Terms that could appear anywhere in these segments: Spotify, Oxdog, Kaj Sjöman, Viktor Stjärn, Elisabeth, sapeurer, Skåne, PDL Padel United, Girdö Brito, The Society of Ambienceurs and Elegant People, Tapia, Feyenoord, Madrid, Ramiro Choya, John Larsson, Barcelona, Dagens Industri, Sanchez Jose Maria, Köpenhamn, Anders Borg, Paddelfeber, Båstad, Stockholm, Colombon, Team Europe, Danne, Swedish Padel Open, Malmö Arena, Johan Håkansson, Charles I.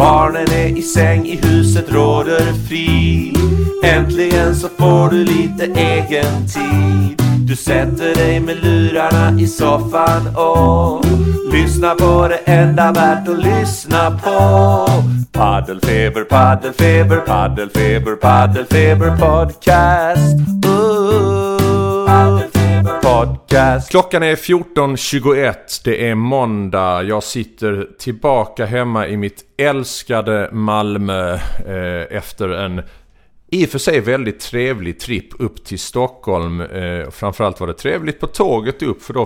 Barnen är i säng, i huset råder fri. Äntligen så får du lite egen tid. Du sätter dig med lurarna i soffan och lyssnar på det enda värt att lyssna på. Paddelfeber, paddelfeber, paddelfeber, paddelfeber podcast. Podcast. Klockan är 14.21, det är måndag. Jag sitter tillbaka hemma i mitt älskade Malmö efter en i och för sig väldigt trevlig tripp upp till Stockholm. Framförallt var det trevligt på tåget upp, för då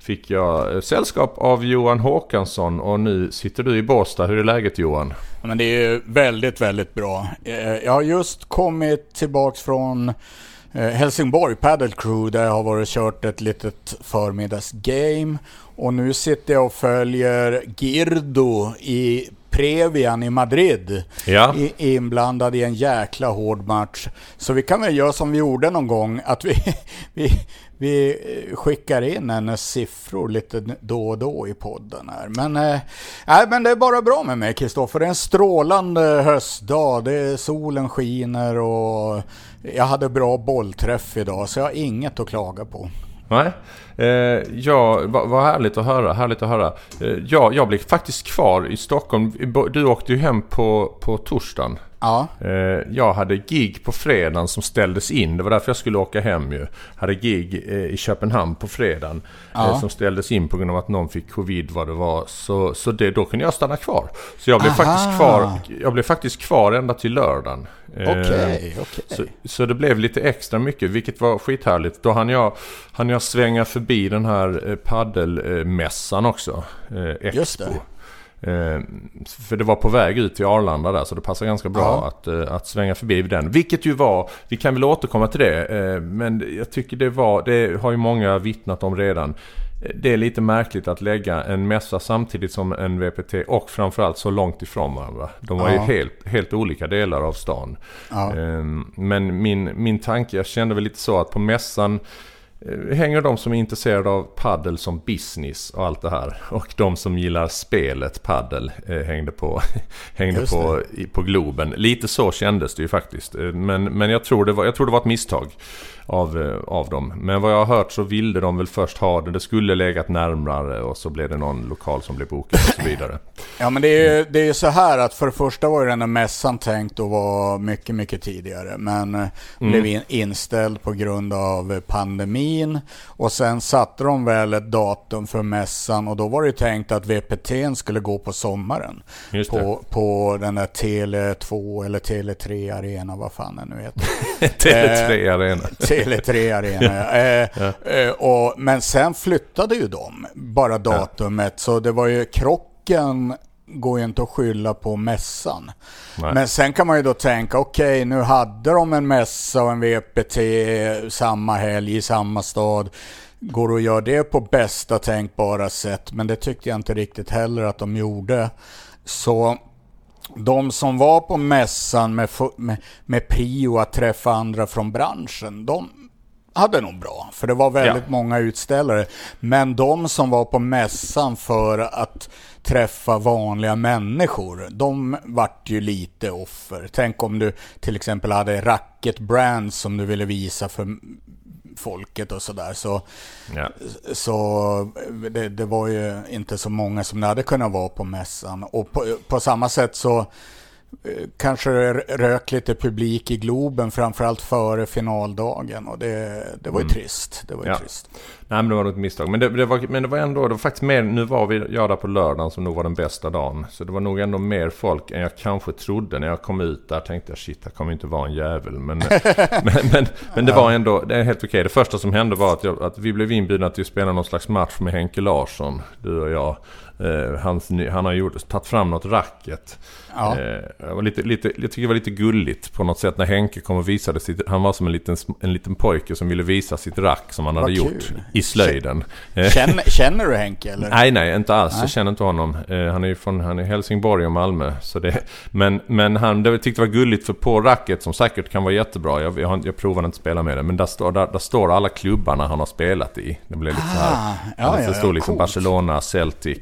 fick jag sällskap av Johan Håkansson. Och nu sitter du i Båstad. Hur är läget, Johan? Ja, men det är väldigt, väldigt bra. Jag har just kommit tillbaka från Helsingborg Padel Crew, där jag har varit och kört ett litet förmiddagsgame. Och nu sitter jag och följer Girdö i Previan i Madrid, ja. Inblandad i en jäkla hård match. Så vi kan väl göra som vi gjorde någon gång, att vi skickar in hennes siffror lite då och då i podden här. Men det är bara bra med mig, Kristoffer. Det är en strålande höstdag. Solen skiner och jag hade bra bollträff idag, så jag har inget att klaga på. Nej, vad härligt att höra, jag blev faktiskt kvar i Stockholm. Du åkte ju hem på torsdagen. Ja. Jag hade gig på fredagen som ställdes in. Det var därför jag skulle åka hem ju. Hade gig i Köpenhamn på fredagen, ja. Som ställdes in på grund av att någon fick covid, vad det var. Så det, då kunde jag stanna kvar. Så jag blev faktiskt kvar ända till lördagen. Okej. Så det blev lite extra mycket, vilket var skithärligt. Då hann jag svänga förbi den här paddelmässan också. Expo. Just det. För det var på väg ut till Arlanda där, så det passar ganska bra att svänga förbi den, vilket ju var, vi kan väl återkomma till det, men jag tycker det har ju många vittnat om redan. Det är lite märkligt att lägga en mässa samtidigt som en VPT och framförallt så långt ifrån varandra. De var ju helt olika delar av stan. Men min tanke, jag kände väl lite så att på mässan hänger de som är intresserade av paddel som business och allt det här, och de som gillar spelet paddel hängde på Globen. Lite så kändes det ju faktiskt, men jag tror det var ett misstag av dem. Men vad jag har hört så ville de väl först ha det skulle legat närmare, och så blev det någon lokal som blev bokad och så vidare. Ja, men det är så här att för det första var ju den här mässan tänkt att vara mycket, mycket tidigare, men blev inställd på grund av pandemin, och sen satte de väl ett datum för mässan, och då var det tänkt att VPT:n skulle gå på sommaren på den där Tele2 eller Tele3 Arena, vad fan den nu heter. Tele3 Arena. Tele3 Arena. Men sen flyttade ju de bara datumet, så det var ju krocken går ju inte att skylla på mässan. Nej. Men sen kan man ju då tänka, okej, nu hade de en mässa och en VPT samma helg i samma stad. Går det att göra det på bästa tänkbara sätt? Men det tyckte jag inte riktigt heller att de gjorde. Så de som var på mässan med prio att träffa andra från branschen, de hade nog bra, för det var väldigt många utställare. Men de som var på mässan för att träffa vanliga människor, de vart ju lite offer. Tänk om du till exempel hade racket brands som du ville visa för folket och sådär, så det var ju inte så många som hade kunnat vara på mässan. Och på samma sätt så kanske rök lite publik i Globen, framförallt före finaldagen, och det var ju trist. Det var ju trist. Nej, men det var ett misstag, men det var ändå faktiskt mer. Nu var vi där på lördagen som nog var den bästa dagen, så det var nog ändå mer folk än jag kanske trodde. När jag kom ut där tänkte jag, shit, det kommer inte vara en jävel, men det var ändå, det är helt okej. Det första som hände var att vi blev inbjudna till att spela någon slags match med Henke Larsson, du och jag. Han har tagit fram något racket. Ja. Jag tycker det var lite gulligt på något sätt när Henke kom och visade sitt. Han var som en liten pojke som ville visa sitt rack som han hade gjort i i slöjden. Känner du Henke eller? Nej, inte alls. Nej. Jag känner inte honom. Han är ju från Helsingborg och Malmö, så det, men han det tyckte det var gulligt för på racket som säkert kan vara jättebra. Jag provade inte att spela med det, men där står alla klubbarna han har spelat i. Det blev lite så här. Det stod liksom Barcelona, Celtic,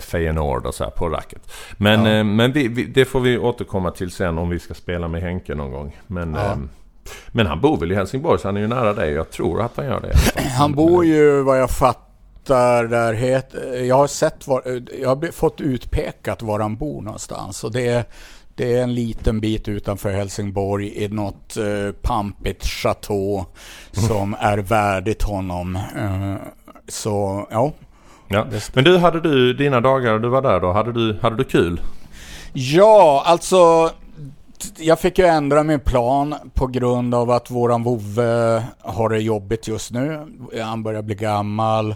Feyenoord och så här på racket. Men det får vi återkomma till sen om vi ska spela med Henke någon gång. Men han bor väl i Helsingborg, så han är ju nära dig. Jag tror att han gör det. Han bor ju, vad jag fattar, där jag har fått utpekat var han bor någonstans. Och det är en liten bit utanför Helsingborg i något pampigt chateau som är värdigt honom. Så ja. Men du, hade du dina dagar du var där då? Hade du kul? Ja, alltså... Jag fick ju ändra min plan på grund av att våran vovve har det jobbigt just nu. Han börjar bli gammal.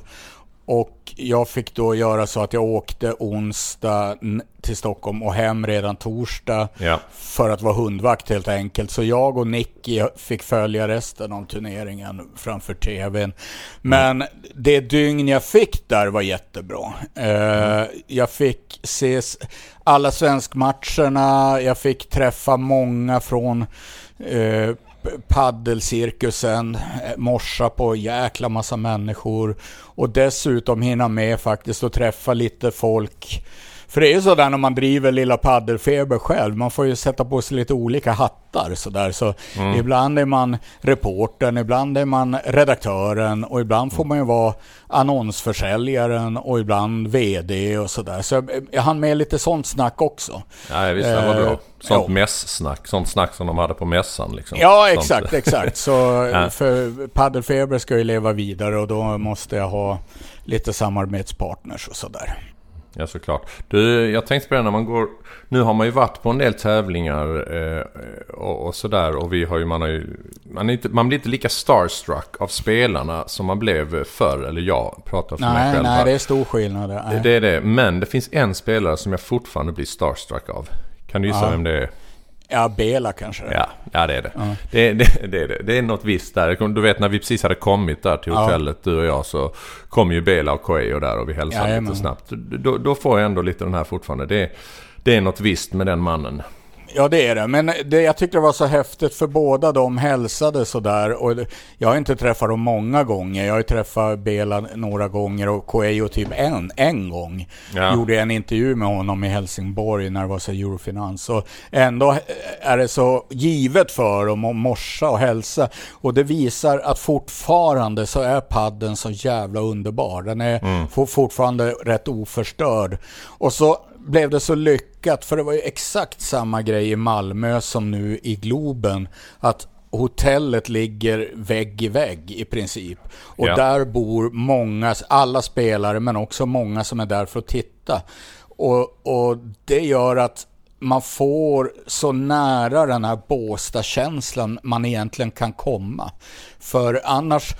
Och jag fick då göra så att jag åkte onsdag till Stockholm och hem redan torsdag för att vara hundvakt helt enkelt. Så jag och Nicky fick följa resten av turneringen framför tvn. Men det dygn jag fick där var jättebra. Jag fick se alla svenskmatcherna. Jag fick träffa många från... paddelcirkusen, morsa på jäkla massa människor och dessutom hinna med faktiskt att träffa lite folk, för det är ju sådär när man driver lilla Paddelfeber själv, man får ju sätta på sig lite olika hattar sådär, så ibland är man reportern, ibland är man redaktören och ibland får man ju vara annonsförsäljaren och ibland vd och sådär, så jag hann med lite sånt snack också. Nej, visst, det var bra. Sånt mässnack, sånt snack som de hade på mässan liksom. Ja, exakt. Så för Paddelfeber ska ju leva vidare och då måste jag ha lite samarbetspartners och sådär. Ja, såklart. Du, jag tänkte på det, när man går... Nu har man ju varit på en del tävlingar och sådär, och vi har ju... Man blir inte lika starstruck av spelarna som man blev förr, eller jag pratar för mig själv. Nej, det är stor skillnad. Det är det, men det finns en spelare som jag fortfarande blir starstruck av. Kan du gissa vem det är? Ja, Bela kanske. Ja, det är det. Mm. Det är något visst där. Du vet, när vi precis hade kommit där till hotellet, du och jag, så kom ju Bela och Koeo där och vi hälsade lite snabbt. Då får jag ändå lite den här fortfarande. Det är något visst med den mannen. Ja, det är det. Men jag tyckte det var så häftigt för båda de hälsade så där. Och jag har inte träffat dem många gånger. Jag har ju träffat Bela några gånger och Coelho typ en gång. Ja. Gjorde en intervju med honom i Helsingborg när det var så Eurofinans. Och ändå är det så givet för dem att morsa och hälsa. Och det visar att fortfarande så är padden så jävla underbar. Den är fortfarande rätt oförstörd. Och så blev det så lyckat, för det var ju exakt samma grej i Malmö som nu i Globen, att hotellet ligger vägg i vägg i princip, och där bor många, alla spelare men också många som är där för att titta, och det gör att man får så nära den här Båstad-känslan man egentligen kan komma, för annars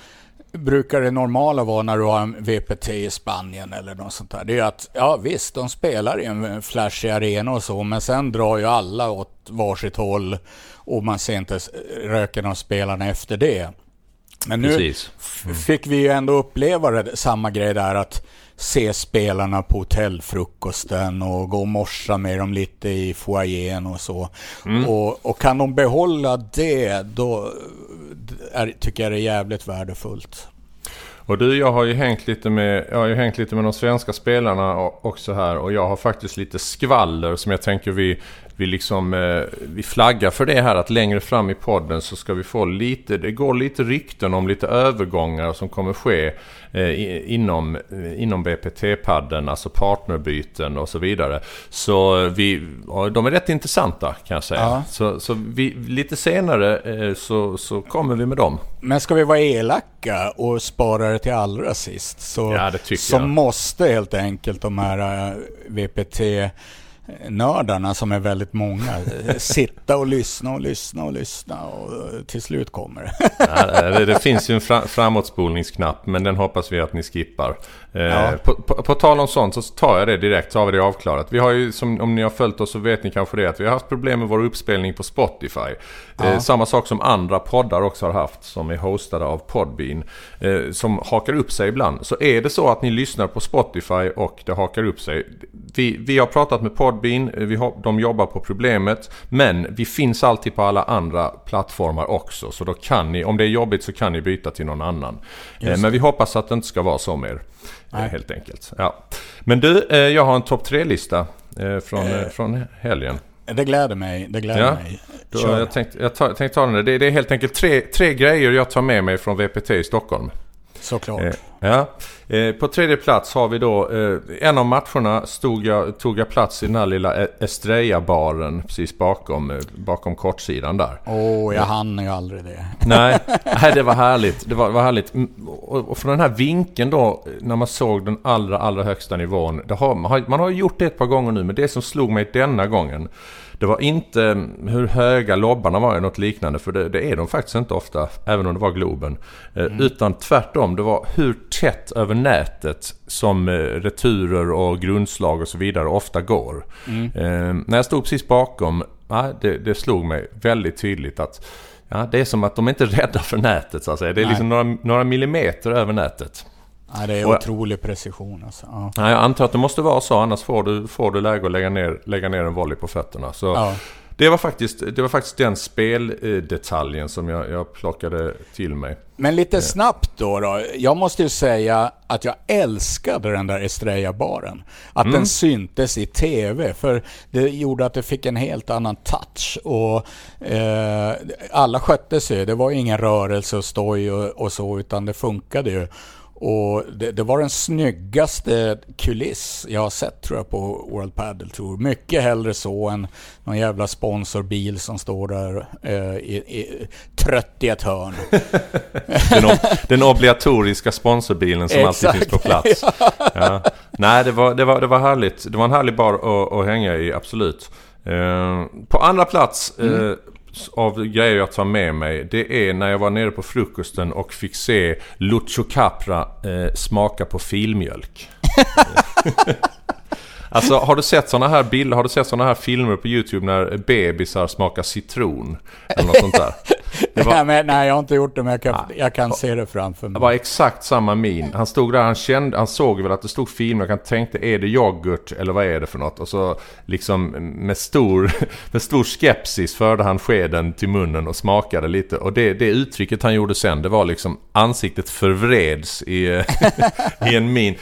brukar det normala vara när du har en VPT i Spanien eller något sånt där. Det är att, ja visst, de spelar i en flashig arena och så, men sen drar ju alla åt varsitt håll och man ser inte röken av spelarna efter det. Men nu fick vi ju ändå uppleva samma grej där, att se spelarna på hotellfrukosten och gå och morsa med dem lite i foajén och så. Och kan de behålla det, då tycker jag det är jävligt värdefullt. Och du, jag har ju hängt lite med de svenska spelarna också här, och jag har faktiskt lite skvaller som jag tänker vi flaggar för det här, att längre fram i podden så ska vi få lite, det går lite rykten om lite övergångar som kommer ske inom BPT-padden, alltså partnerbyten och så vidare. Så de är rätt intressanta kan jag säga. Ja. Så vi, lite senare så kommer vi med dem. Men ska vi vara elaka och spara det till allra sist, så måste helt enkelt de här VPT nördarna som är väldigt många sitta och lyssna och till slut kommer det finns ju en framåtspolningsknapp, men den hoppas vi att ni skippar. Ja. På tal om sånt så tar jag det direkt, så har vi det avklarat. Vi har ju, som, om ni har följt oss så vet ni kanske det, att vi har haft problem med vår uppspelning på Spotify. Ja. Samma sak som andra poddar också har haft, som är hostade av Podbean, som hakar upp sig ibland. Så är det så att ni lyssnar på Spotify och det hakar upp sig, vi har pratat med Podbean, de jobbar på problemet, men vi finns alltid på alla andra plattformar också, så då kan ni, om det är jobbigt så kan ni byta till någon annan. Men vi hoppas att det inte ska vara så mer. Nej. Helt enkelt. Ja. Men du, jag har en topp 3-lista från helgen. Det gläder mig. Det gläder mig. Jag tänkte ta den där. Det är helt enkelt tre grejer jag tar med mig från VPT i Stockholm. Såklart. På tredje plats har vi då en av matcherna tog jag plats i den här lilla Estrella-baren precis bakom kortsidan där. Jag hann ju aldrig det. Nej, det var härligt. Det var härligt. Och från den här vinkeln då, när man såg den allra högsta nivån, man har gjort det ett par gånger nu, men det som slog mig denna gången, det var inte hur höga lobbarna var eller något liknande, för det är de faktiskt inte ofta, även om det var Globen. Utan tvärtom, det var hur tätt över nätet som returer och grundslag och så vidare ofta går. När jag stod precis bakom, det slog mig väldigt tydligt att det är som att de inte är rädda för nätet, så att säga. Det är liksom några millimeter över nätet. Ja, det är otrolig precision. Alltså. Ja. Ja, jag antar att det måste vara så, annars får du läge att lägga ner en volley på fötterna. Så ja. Det var faktiskt den speldetaljen som jag plockade till mig. Men lite snabbt då. Jag måste ju säga att jag älskade den där Estrella-baren. Att den syntes i tv, för det gjorde att det fick en helt annan touch. Och alla skötte sig. Det var ju ingen rörelse och stoj och så, utan det funkade ju. Och det var den snyggaste kuliss jag har sett, tror jag, på World Padel Tour. Mycket hellre så än någon jävla sponsorbil som står där trött i ett hörn. den obligatoriska sponsorbilen som alltid finns på plats. Ja. Nej, det var härligt. Det var en härlig bar att hänga i, absolut. På andra plats... av grejer jag tar med mig, det är när jag var nere på frukosten och fick se Lucho Capra smaka på filmjölk. Alltså, har du sett såna här bilder, har du sett såna här filmer på YouTube när bebisar smakar citron eller något sånt där? Nej, jag har inte gjort det, men jag kan se det framför mig. Det var exakt samma min. Han stod där, han såg väl att det stod film, och han tänkte, är det yoghurt eller vad är det för något? Och så liksom med stor skepsis förde han skeden till munnen och smakade lite. Och det uttrycket han gjorde sen, det var liksom ansiktet förvreds i en min.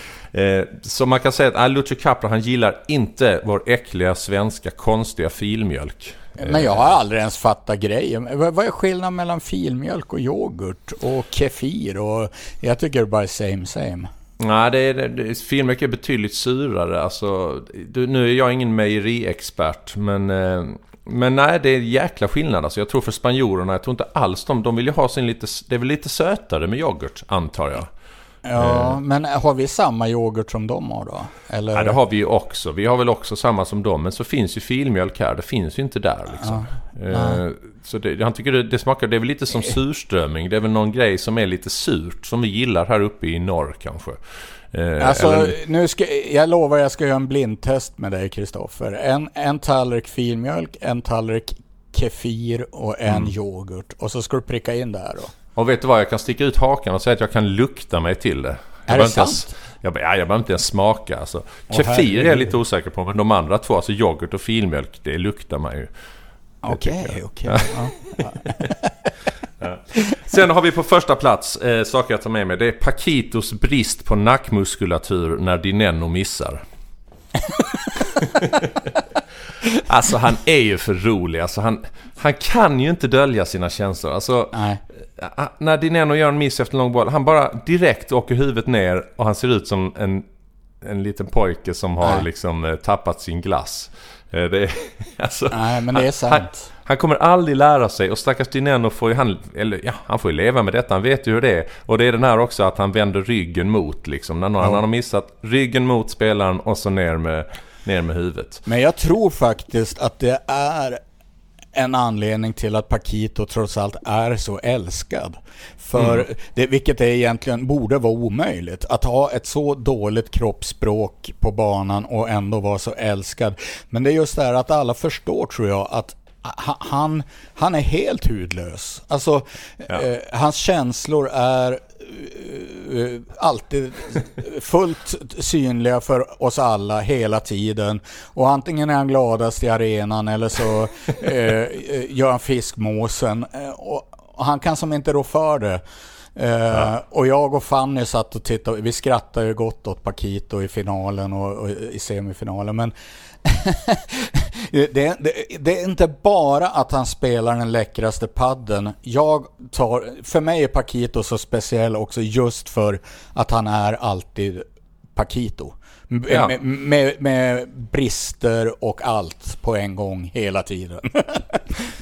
Så man kan säga att Lucho Capra, han gillar inte vår äckliga svenska konstiga filmjölk. Men jag har aldrig ens fattat grejen. Vad är skillnaden mellan filmjölk och yoghurt och kefir? Och jag tycker det bara är same. Nej, filmjölk är betydligt surare. Alltså, nu är jag ingen mejeriexpert, men nej, det är jäkla skillnad. Alltså, jag tror för spanjorerna, jag tror inte alls de vill ju ha sin lite, det är väl lite sötare med yoghurt, antar jag. Ja, men har vi samma yoghurt som de har då? Eller? Ja, det har vi ju också. Vi har väl också samma som dem, men så finns ju filmjölk här. Det finns ju inte där liksom. Så han tycker det smakar, det är väl lite som surströmming. Det är väl någon grej som är lite surt som vi gillar här uppe i norr kanske. Jag lovar, jag ska göra en blindtest med dig, Kristoffer. En tallrik filmjölk, en tallrik kefir och en yoghurt. Och så ska du pricka in där då. Och vet du vad, jag kan sticka ut hakan och säga att jag kan lukta mig till det. Är det sant? Jag behöver inte ens smaka. Alltså, kefir är jag lite osäker på, men de andra två, alltså yoghurt och filmjölk, det luktar man ju. Okej. Ja. Sen har vi på första plats saker jag tar med mig. Det är Paquitos brist på nackmuskulatur när Dineno missar. Alltså, han är ju för rolig. Alltså, han kan ju inte dölja sina känslor. Alltså, när Dineno gör en miss efter en lång boll, han bara direkt åker huvudet ner och han ser ut som en liten pojke som har liksom tappat sin glass. Men det är sant. Han kommer aldrig lära sig, och stackars Dineno får ju han får ju leva med detta. Han vet ju hur det är. Och det är den här också, att han vänder ryggen mot liksom, när någon annan har missat, ryggen mot spelaren och så ner med ner med huvudet. Men jag tror faktiskt att det är en anledning till att Paquito trots allt är så älskad. För det, vilket det egentligen borde vara omöjligt. Att ha ett så dåligt kroppsspråk på banan och ändå vara så älskad. Men det är just det här att alla förstår, tror jag, att han är helt hudlös. Alltså, hans känslor är alltid fullt synliga för oss alla hela tiden, och antingen är han gladast i arenan eller så gör han fiskmåsen, och han kan som inte rå för det. Och jag och Fanny satt och tittade, vi skrattade ju gott åt Paquito i finalen och i semifinalen, men det är inte bara att han spelar den läckraste padden. För mig är Paquito så speciell också just för att han är alltid Paquito. Med brister och allt på en gång hela tiden. Ja,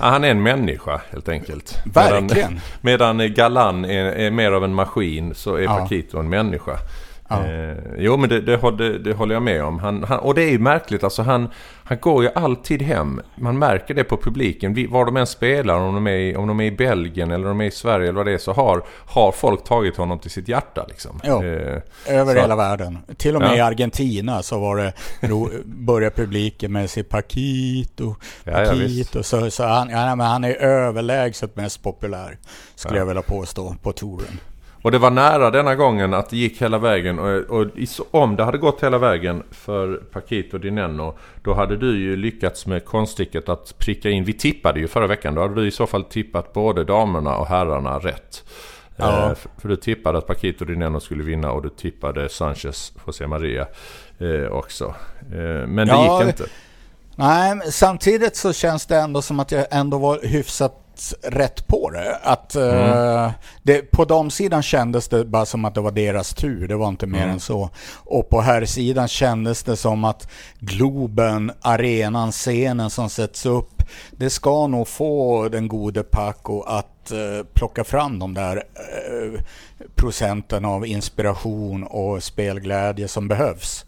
han är en människa helt enkelt. Verkligen. Medan Galán är mer av en maskin, så är Paquito en människa. Ja. Jo, men det håller jag med om. Han, och det är ju märkligt, alltså, han går ju alltid hem. Man märker det på publiken. Var de än spelar, om de är i Belgien eller om de är i Sverige eller vad det är, så har folk tagit honom till sitt hjärta liksom. Över hela världen. Till och med i Argentina så var det började publiken med sig Paquito. Ja, så han är överlägset mest populär, skulle jag vilja påstå, på touren. Och det var nära denna gången att det gick hela vägen, och om det hade gått hela vägen för Paquito och Dineno, då hade du ju lyckats med konststycket att pricka in. Vi tippade ju förra veckan, då hade du i så fall tippat både damerna och herrarna rätt. Ja. För du tippade att Paquito och Dineno skulle vinna, och du tippade Sanchez Jose Maria också. Men det gick inte. Nej, men samtidigt så känns det ändå som att jag ändå var hyfsat rätt på det, att på de sidan kändes det bara som att det var deras tur, det var inte mer än så, och på här sidan kändes det som att Globen, arenan, scenen som sätts upp, det ska nog få den gode Paco att plocka fram de där procenten av inspiration och spelglädje som behövs.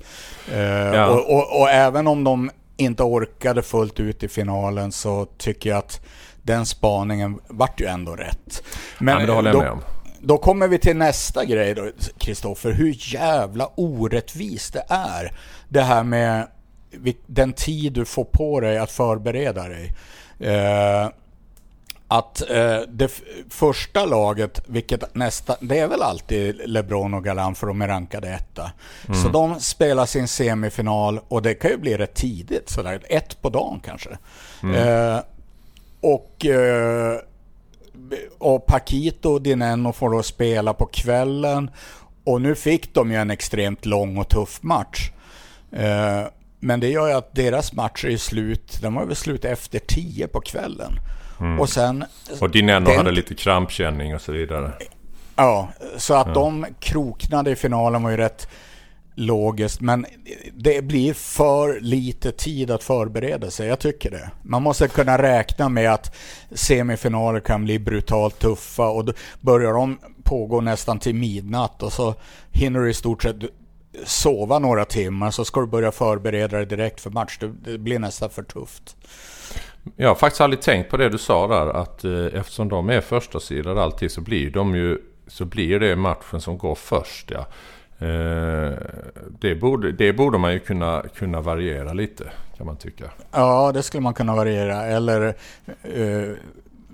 Och även om de inte orkade fullt ut i finalen, så tycker jag att den spaningen vart ju ändå rätt. Men det håller jag med om. Då kommer vi till nästa grej då, Kristoffer. Hur jävla orättvist det är, det här med den tid du får på dig att förbereda dig. Det första laget, vilket det är väl alltid Lebrón och Galán, för de är rankade etta. Så de spelar sin semifinal, och det kan ju bli rätt tidigt, sådär, ett på dagen kanske. Och Paquito och Dineno får då spela på kvällen, och nu fick de ju en extremt lång och tuff match, men det gör ju att deras match är slut, de var väl slut efter 10 på kvällen. Och Dineno hade lite krampkänning och så vidare, så att de kroknade i finalen var ju rätt logiskt, men det blir för lite tid att förbereda sig, jag tycker det. Man måste kunna räkna med att semifinaler kan bli brutalt tuffa, och då börjar de pågå nästan till midnatt, och så hinner du i stort sett sova några timmar, så ska du börja förbereda dig direkt för match. Det blir nästan för tufft. Jag har faktiskt aldrig tänkt på det du sa där, att eftersom de är första sidan alltid, så blir det matchen som går först, Det borde man ju kunna variera lite, kan man tycka. Ja, det skulle man kunna variera. Eller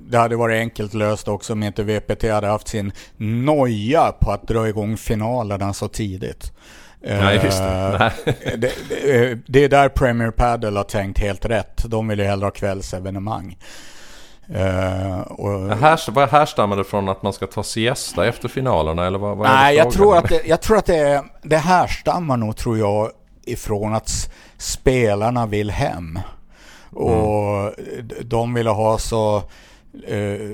det hade varit enkelt löst också om inte VPT hade haft sin noja på att dra igång finalerna så tidigt. Nej, just det. Det är där Premier Padel har tänkt helt rätt. De vill ju hellre ha kvällsevenemang. Vad härstammar det från, att man ska ta siesta efter finalerna, eller vad nej, är det? Jag tror att det härstammar nog, tror jag, ifrån att spelarna vill hem, och de vill ha så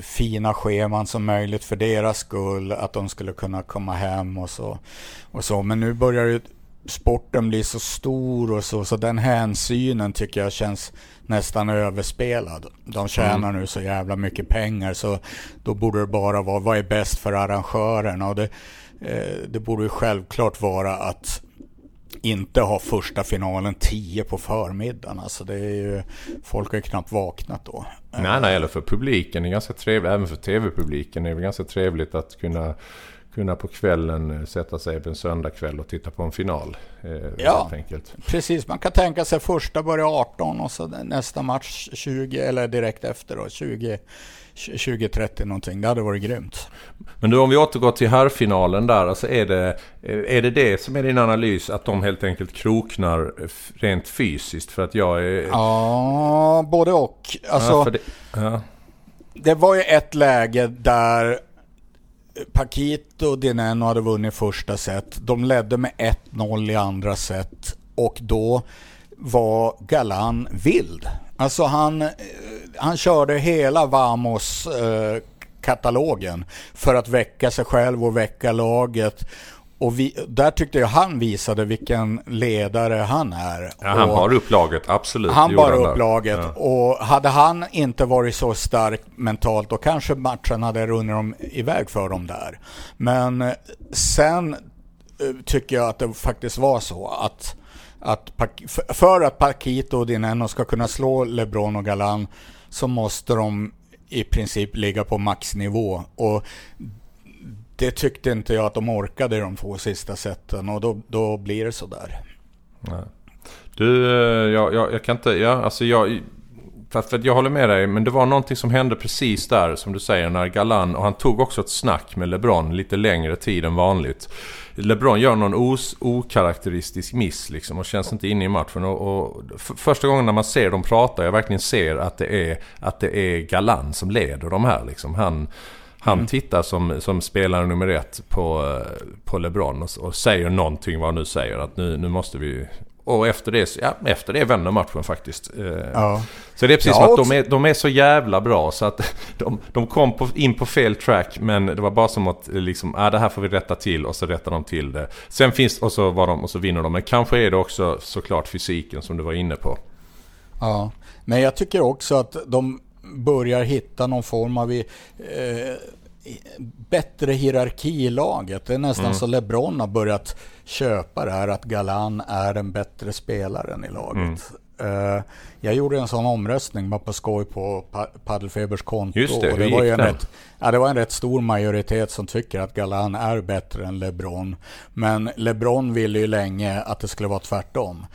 fina scheman som möjligt för deras skull, att de skulle kunna komma hem och så. Men nu börjar ju sporten blir så stor och så den hänsynen tycker jag känns nästan överspelad. De tjänar nu så jävla mycket pengar, så då borde det bara vara vad är bäst för arrangörerna, och det borde ju självklart vara att inte ha första finalen 10 på förmiddagen. Alltså det är ju, folk har ju knappt vaknat då. Nej, eller för publiken. Det är ganska trevligt, även för tv-publiken. Det är ganska trevligt att kunna på kvällen sätta sig på en söndagkväll och titta på en final. Ja, precis. Man kan tänka sig första börjar 18 och så nästa match 20 eller direkt efter då, 20-30 någonting. Det hade varit grymt. Men då om vi återgår till herrfinalen där, alltså är det som är din analys att de helt enkelt kroknar rent fysiskt för att jag är... Ja, både och. Alltså, det var ju ett läge där Paquito och Dineno hade vunnit första set. De ledde med 1-0 i andra set och då var Galán vild. Alltså han körde hela Vamos-katalogen för att väcka sig själv och väcka laget. Och där tyckte jag han visade vilken ledare han är. Ja, han bar upp laget, absolut. Han bar upp laget, ja. Och hade han inte varit så stark mentalt och kanske matchen hade runnit dem iväg för dem där. Men sen tycker jag att det faktiskt var så att för att Paquito och Dineno ska kunna slå Lebrón och Galán så måste de i princip ligga på maxnivå, och det tyckte inte jag att de orkade i de två sista sätten, och då blir det så där. Nej. Du, jag kan inte, alltså jag, för jag håller med dig, men det var någonting som hände precis där som du säger när Galán, och han tog också ett snack med Lebrón lite längre tid än vanligt. Lebrón gör någon okaraktäristisk miss liksom, och känns inte inne i matchen, och första gången när man ser dem prata, jag verkligen ser att det är Galán som leder de här liksom. Han tittar som spelare nummer 1 på Lebrón och säger någonting, vad han nu säger, att nu måste vi... Och efter det vänder matchen faktiskt. Ja. Så det är precis som att de är så jävla bra så att de kom in på fel track, men det var bara som att liksom, det här får vi rätta till, och så rättar de till det. Sen finns och så var de, och så vinner de, men kanske är det också såklart fysiken som du var inne på. Ja, men jag tycker också att de börjar hitta någon form av bättre hierarki i laget. Det är nästan så Lebrón har börjat köpa det här att Galán är den bättre spelaren i laget. Jag gjorde en sån omröstning bara på skoj på Paddelfebers konto. Just det, och det var en rätt stor majoritet som tycker att Galán är bättre än Lebrón. Men Lebrón ville ju länge att det skulle vara tvärtom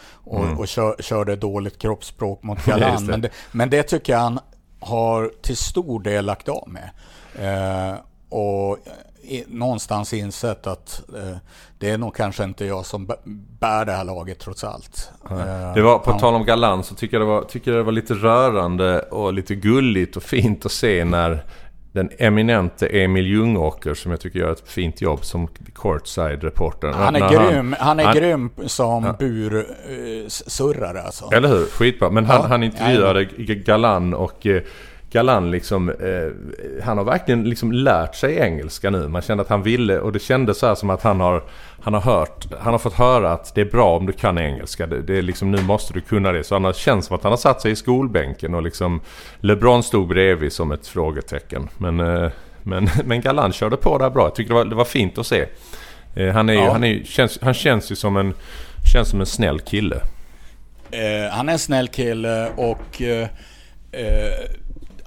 och körde dåligt kroppsspråk mot Galán. Men det tycker jag han har till stor del lagt av med. Och någonstans insett att det är nog kanske inte jag som bär det här laget trots allt. Det var på tal om Galán, så tycker jag det var lite rörande och lite gulligt och fint att se när den eminente Emil Ljungåker, som jag tycker gör ett fint jobb som courtside-reporter. Han är grym som bursurrare. Alltså. Eller hur? Skitbra. Men han intervjuade Galán, och Galán liksom, han har verkligen liksom lärt sig engelska nu. Man kände att han ville, och det kändes så här som att han har fått höra att det är bra om du kan engelska. Det är liksom, nu måste du kunna det. Så han känns som att han har satt sig i skolbänken, och liksom Lebrón stod bredvid som ett frågetecken. Men Galán körde på det här bra. Jag tycker det var fint att se. Han känns som en snäll kille. Han är en snäll kille, och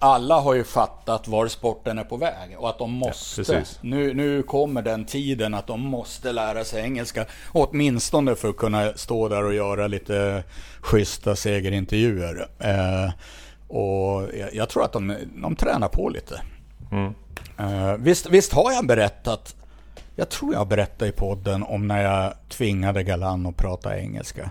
alla har ju fattat var sporten är på väg, och att de måste, nu kommer den tiden att de måste lära sig engelska, åtminstone för att kunna stå där och göra lite schyssta segerintervjuer. Och jag tror att de tränar på lite. Visst har jag berättat, jag tror jag berättade i podden om när jag tvingade Galán att prata engelska.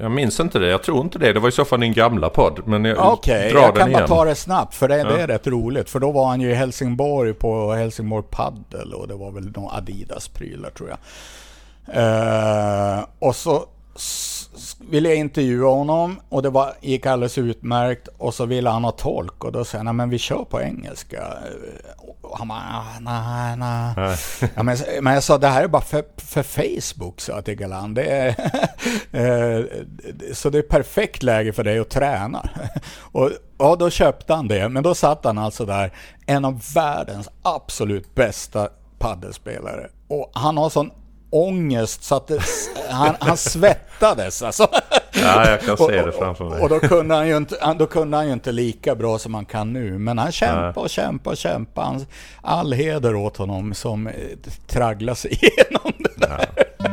Jag minns inte det, jag tror inte det. Det var i så fall din gamla podd. Okej, jag kan bara ta det snabbt, för det är rätt roligt. För då var han ju i Helsingborg på Helsingborg Padel, och det var väl någon Adidas-prylar tror jag. Och så ville jag intervjua honom, och det gick alldeles utmärkt. Och så ville han ha tolk, och då sa han, men vi kör på engelska. Och han bara, nej. Ja, men jag sa, det här är bara för Facebook, sa jag till Galán. Så det är perfekt läge för dig att träna. Och ja, då köpte han det. Men då satt han alltså där, en av världens absolut bästa paddelspelare. Och han har sån ångest så att han svettades alltså. Ja, jag kan se det framför mig. Och då kunde han ju inte lika bra som han kan nu, men han kämpade. All heder åt honom som tragglas sig igenom det där. Ja.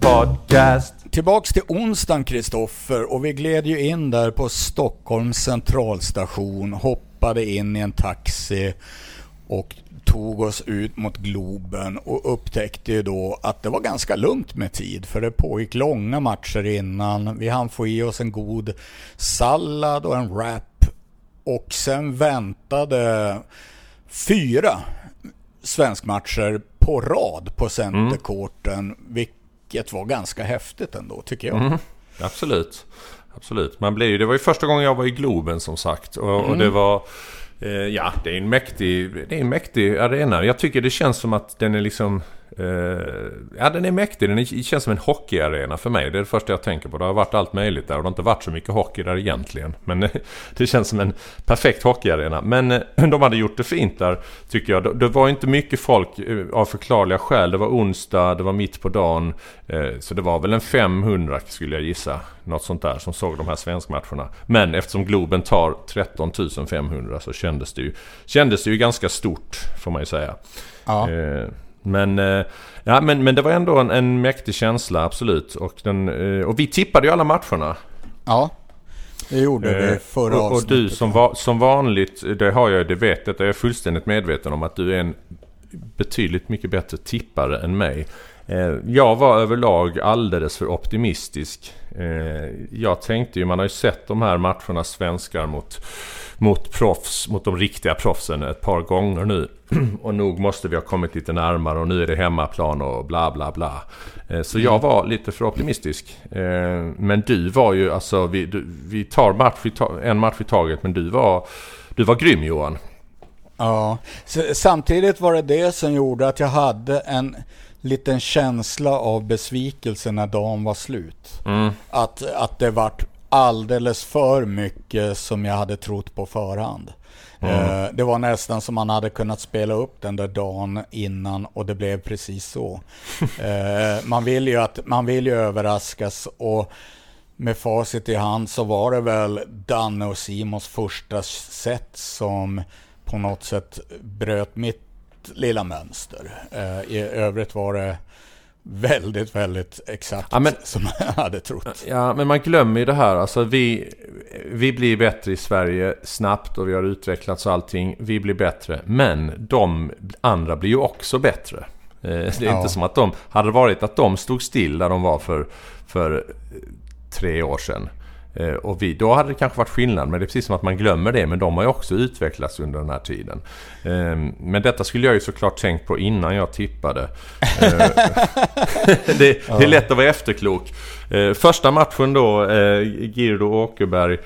Podcast. Tillbaks till onsdagen, Kristoffer, och vi gled ju in där på Stockholms centralstation, hoppade in i en taxi och tog oss ut mot Globen och upptäckte ju då att det var ganska lugnt med tid, för det pågick långa matcher innan. Vi hann få i oss en god sallad och en wrap, och sen väntade 4 svenskmatcher på rad på centerkorten, vilket var ganska häftigt ändå, tycker jag. Mm. Absolut. Man blev ju, det var ju första gången jag var i Globen, som sagt, och det var... Ja, det är en mäktig arena. Jag tycker det känns som att den är liksom... ja, den är mäktig. Det känns som en hockeyarena för mig. Det är det första jag tänker på. Det har varit allt möjligt där, och det har inte varit så mycket hockey där egentligen. Men det känns som en perfekt hockeyarena. Men de hade gjort det fint där, tycker jag. Det var inte mycket folk av förklarliga skäl. Det var onsdag, det var mitt på dagen. Så det var väl en 500, skulle jag gissa. Något sånt där, som såg de här svenskmatcherna. Men eftersom Globen tar 13 500 så kändes det ju ganska stort, får man ju säga. Ja. Men det var ändå en mäktig känsla, absolut. Och vi tippade ju alla matcherna. Ja, det gjorde vi förra avsnittet. Och du som vanligt, det är jag fullständigt medveten om, att du är en betydligt mycket bättre tippare än mig. Jag var överlag alldeles för optimistisk. Jag tänkte ju, man har ju sett de här matcherna, svenskar mot proffs, mot de riktiga proffsen, ett par gånger nu, och nog måste vi ha kommit lite närmare, och nu är det hemmaplan och bla bla bla. Så jag var lite för optimistisk. Men du var ju, alltså vi tar en match i taget, men du var grym, Johan. Ja, samtidigt var det som gjorde att jag hade en liten känsla av besvikelse när dagen var slut. Att det vart alldeles för mycket som jag hade trott på förhand. Det var nästan som man hade kunnat spela upp den där dagen innan, och det blev precis så. Man vill ju överraskas, och med facit i hand så var det väl Danne och Simons första set som på något sätt bröt mitt lilla mönster. I övrigt var det väldigt, väldigt exakt, ja, men, som jag hade trott. Ja, men man glömmer ju det här. Alltså, vi blir bättre i Sverige snabbt, och vi har utvecklats och allting. Vi blir bättre, men de andra blir ju också bättre. Det är inte som att de hade varit att de stod still där de var för 3 år sedan. Och då hade det kanske varit skillnad, men det är precis som att man glömmer det, men de har ju också utvecklats under den här tiden. Men detta skulle jag ju såklart tänkt på innan jag tippade. Det är lätt att vara efterklok. Första matchen då, Girdö Åkerberg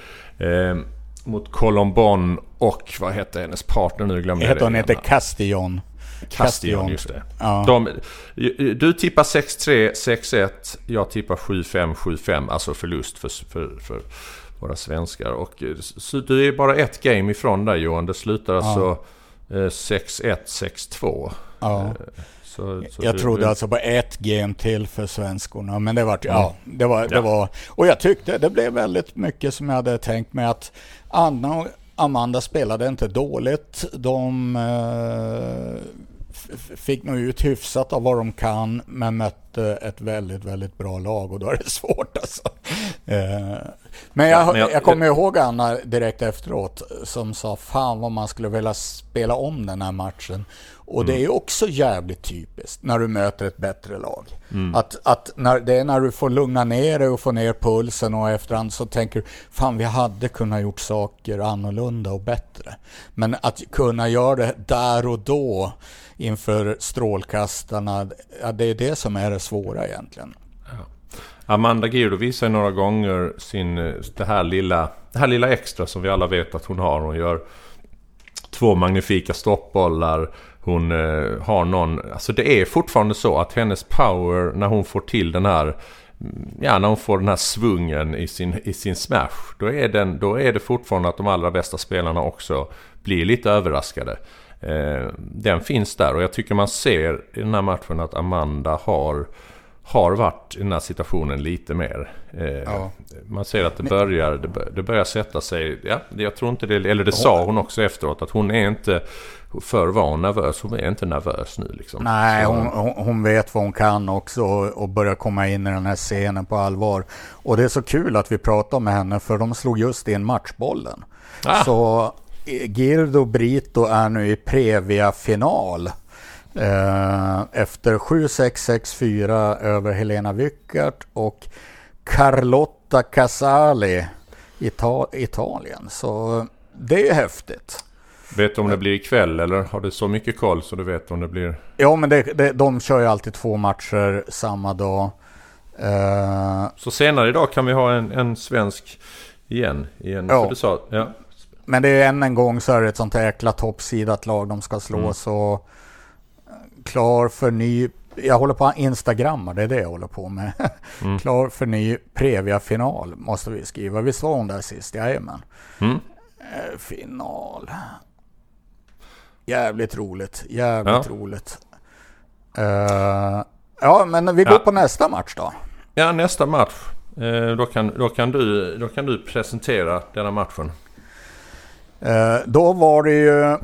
mot Colombon, och vad heter hennes partner nu? Hon heter Castillon, just det. Ja. Du tippar 6-3, 6-1, jag tippar 7-5, 7-5, alltså förlust för våra svenskar. Och så du är bara ett game ifrån där, Johan. Det slutar alltså 6-1, 6-2. Ja. Så jag trodde alltså på ett game till för svenskorna, men det var. Och jag tyckte det blev väldigt mycket som jag hade tänkt mig, att Anna och Amanda spelade inte dåligt. De fick nog ut hyfsat av vad de kan, men mötte ett väldigt, väldigt bra lag, och då är det svårt alltså. Men jag kommer ihåg Anna direkt efteråt som sa, fan vad man skulle vilja spela om den här matchen. Och det är också jävligt typiskt när du möter ett bättre lag. Att när du får lugna ner dig och få ner pulsen, och efterhand så tänker du, fan vi hade kunnat gjort saker annorlunda och bättre. Men att kunna göra det där och då inför strålkastarna, det är det som är det svåra egentligen. Amanda Girdö visar några gånger det här lilla extra som vi alla vet att hon har. Hon gör 2 magnifika stoppbollar. Hon har någon... Alltså det är fortfarande så att hennes power, när hon får till den här... Ja, när hon får den här svungen i sin smash, då är det fortfarande att de allra bästa spelarna också blir lite överraskade. Den finns där, och jag tycker man ser i den här matchen att Amanda har varit i den här situationen lite mer. Ja. Man ser att det börjar sätta sig. Ja, jag tror inte det, eller det sa hon också efteråt, att hon är inte för var nervös. Hon är inte nervös nu liksom. Nej, hon vet vad hon kan också, och börjar komma in i den här scenen på allvar. Och det är så kul att vi pratar med henne, för de slog just in matchbollen. Ah. Så Girdö Brito är nu i Previa-final. Efter 7-6-6-4 över Helena Wyckert och Carlotta Casali, Italien. Så det är ju häftigt. Vet du om det blir ikväll, eller har du så mycket koll så du vet om det blir? Ja, men de kör ju alltid två matcher samma dag. Så senare idag kan vi ha en svensk igen ja. För du sa, ja. Men det är en gång så är det ett sånt här jäkla toppsidat lag de ska slå, så klar för ny. Jag håller på att Instagramma, det är det jag håller på med. Klar för ny Previa-final måste vi skriva. Vi var hon där sist, jajamän. Final. Jävligt roligt, roligt. Ja, men vi går på nästa match då. Ja, nästa match. Då kan du presentera denna matchen. Då var det ju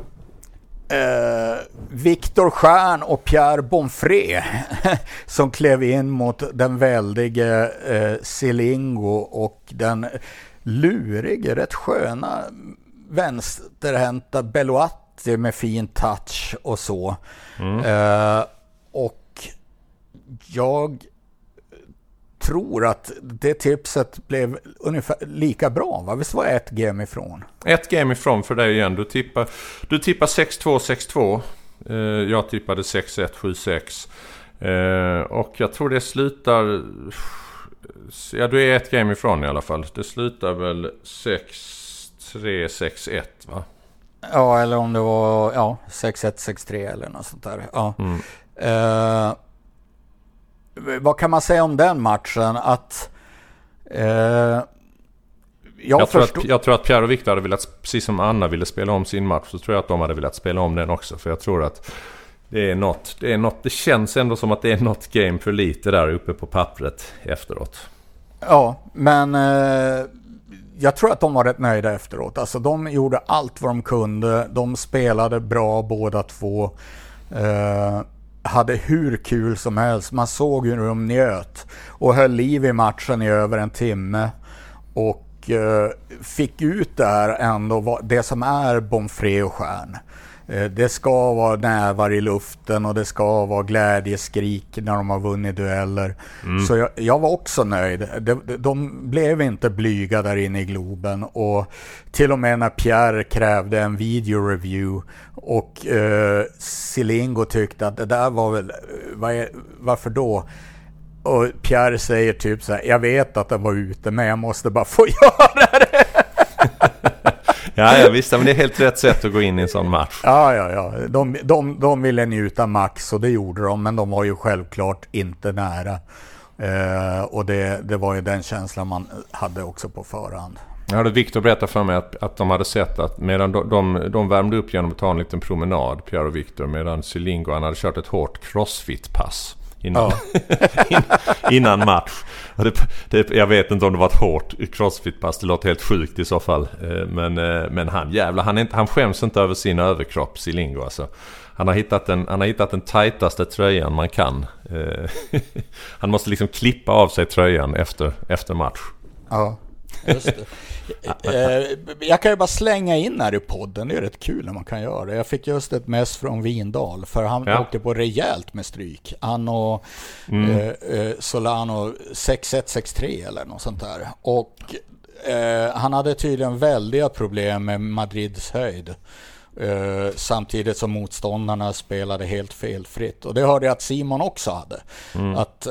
Viktor Stjärn och Pierre Bonfré som klev in mot den väldige Silingo och den lurige, rätt sköna vänsterhänta Beloatti med fin touch och så. Och jag tror att det tipset blev ungefär lika bra, va? Visst var ett game ifrån? Ett game ifrån för dig igen. Du tippar 6-2, 6-2. Jag tippade 6-1, 7-6. Och jag tror det slutar... Ja, du är ett game ifrån i alla fall. Det slutar väl 6-3, 6-1, va? Ja, eller om det var 6-1, 6-3 eller något sånt där. Ja. Vad kan man säga om den matchen? Att jag tror att Pierre och Victor hade velat, precis som Anna ville spela om sin match, så tror jag att de hade velat spela om den också, för jag tror att det känns ändå som att det är något game för lite där uppe på pappret efteråt. Ja, men jag tror att de var rätt nöjda efteråt. Alltså, de gjorde allt vad de kunde. De spelade bra båda två. Hade hur kul som helst. Man såg hur de njöt och höll liv i matchen i över en timme, och fick ut det här ändå, det som är Bonfré och Stjärn. Det ska vara nävar i luften och det ska vara glädjeskrik när de har vunnit dueller. Så jag var också nöjd. De blev inte blyga där inne i Globen, och till och med när Pierre krävde en videoreview och Silingo tyckte att det där var väl... Varför då? Och Pierre säger typ så här: jag vet att det var ute, men jag måste bara få göra det. Ja, jag visste, men det är helt rätt sätt att gå in i en sån match. Ja. De ville njuta max, och det gjorde de, men de var ju självklart inte nära. Och det var ju den känslan man hade också på förhand. Jag hade Victor berättat för mig att de hade sett att medan de värmde upp genom att ta en liten promenad, Pierre och Victor, medan Silingo, han hade kört ett hårt crossfit-pass innan match. Jag vet inte om det var ett hårt crossfit-pass, det låter helt sjukt i så fall, men han skäms inte över sin överkropp, Silingo, alltså. Han har hittat den tajtaste tröjan man kan. Han måste liksom klippa av sig tröjan efter match. Ja, just det. Jag kan ju bara slänga in här i podden, det är rätt kul när man kan göra det. Jag fick just ett mess från Vindal, för han åkte på rejält med stryk. Han och Solano 6-1-6-3 eller något sånt där. Och han hade tydligen väldiga problem med Madrids höjd, samtidigt som motståndarna spelade helt felfritt. Och det hörde jag att Simon också hade. Att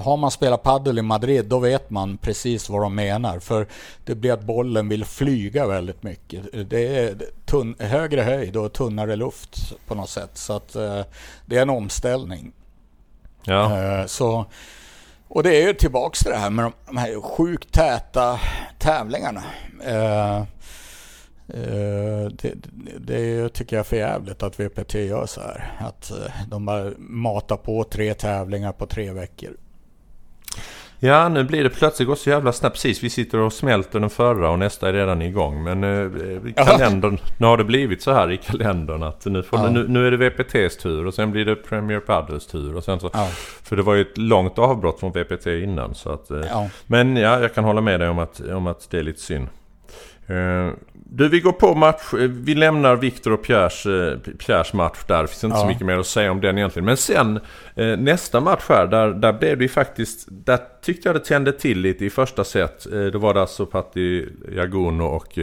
har man spelat paddel i Madrid, då vet man precis vad de menar, för det blir att bollen vill flyga väldigt mycket. Det är högre höjd och tunnare luft på något sätt, så att det är en omställning. Och det är ju tillbaks till det här med de här sjukt täta tävlingarna. Det tycker jag är för jävligt att WPT gör så här, att de bara matar på 3 tävlingar på 3 veckor. Ja, nu blir det plötsligt, går så jävla snabbt. Precis, vi sitter och smälter den förra och nästa är redan igång. Men kalendern, nu har det blivit så här i kalendern att nu är det WPTs tur och sen blir det Premier Paddles tur och sen så, för det var ju ett långt avbrott från WPT innan så att, men ja, jag kan hålla med dig om att det är lite synd. Du, vi går på match. Vi lämnar Victor och Pierres match där. Det finns inte så mycket mer att säga om den egentligen. Men sen nästa match här, där blev det ju faktiskt, där tyckte jag det tände till lite i första set. Då var det alltså Patti Jagono och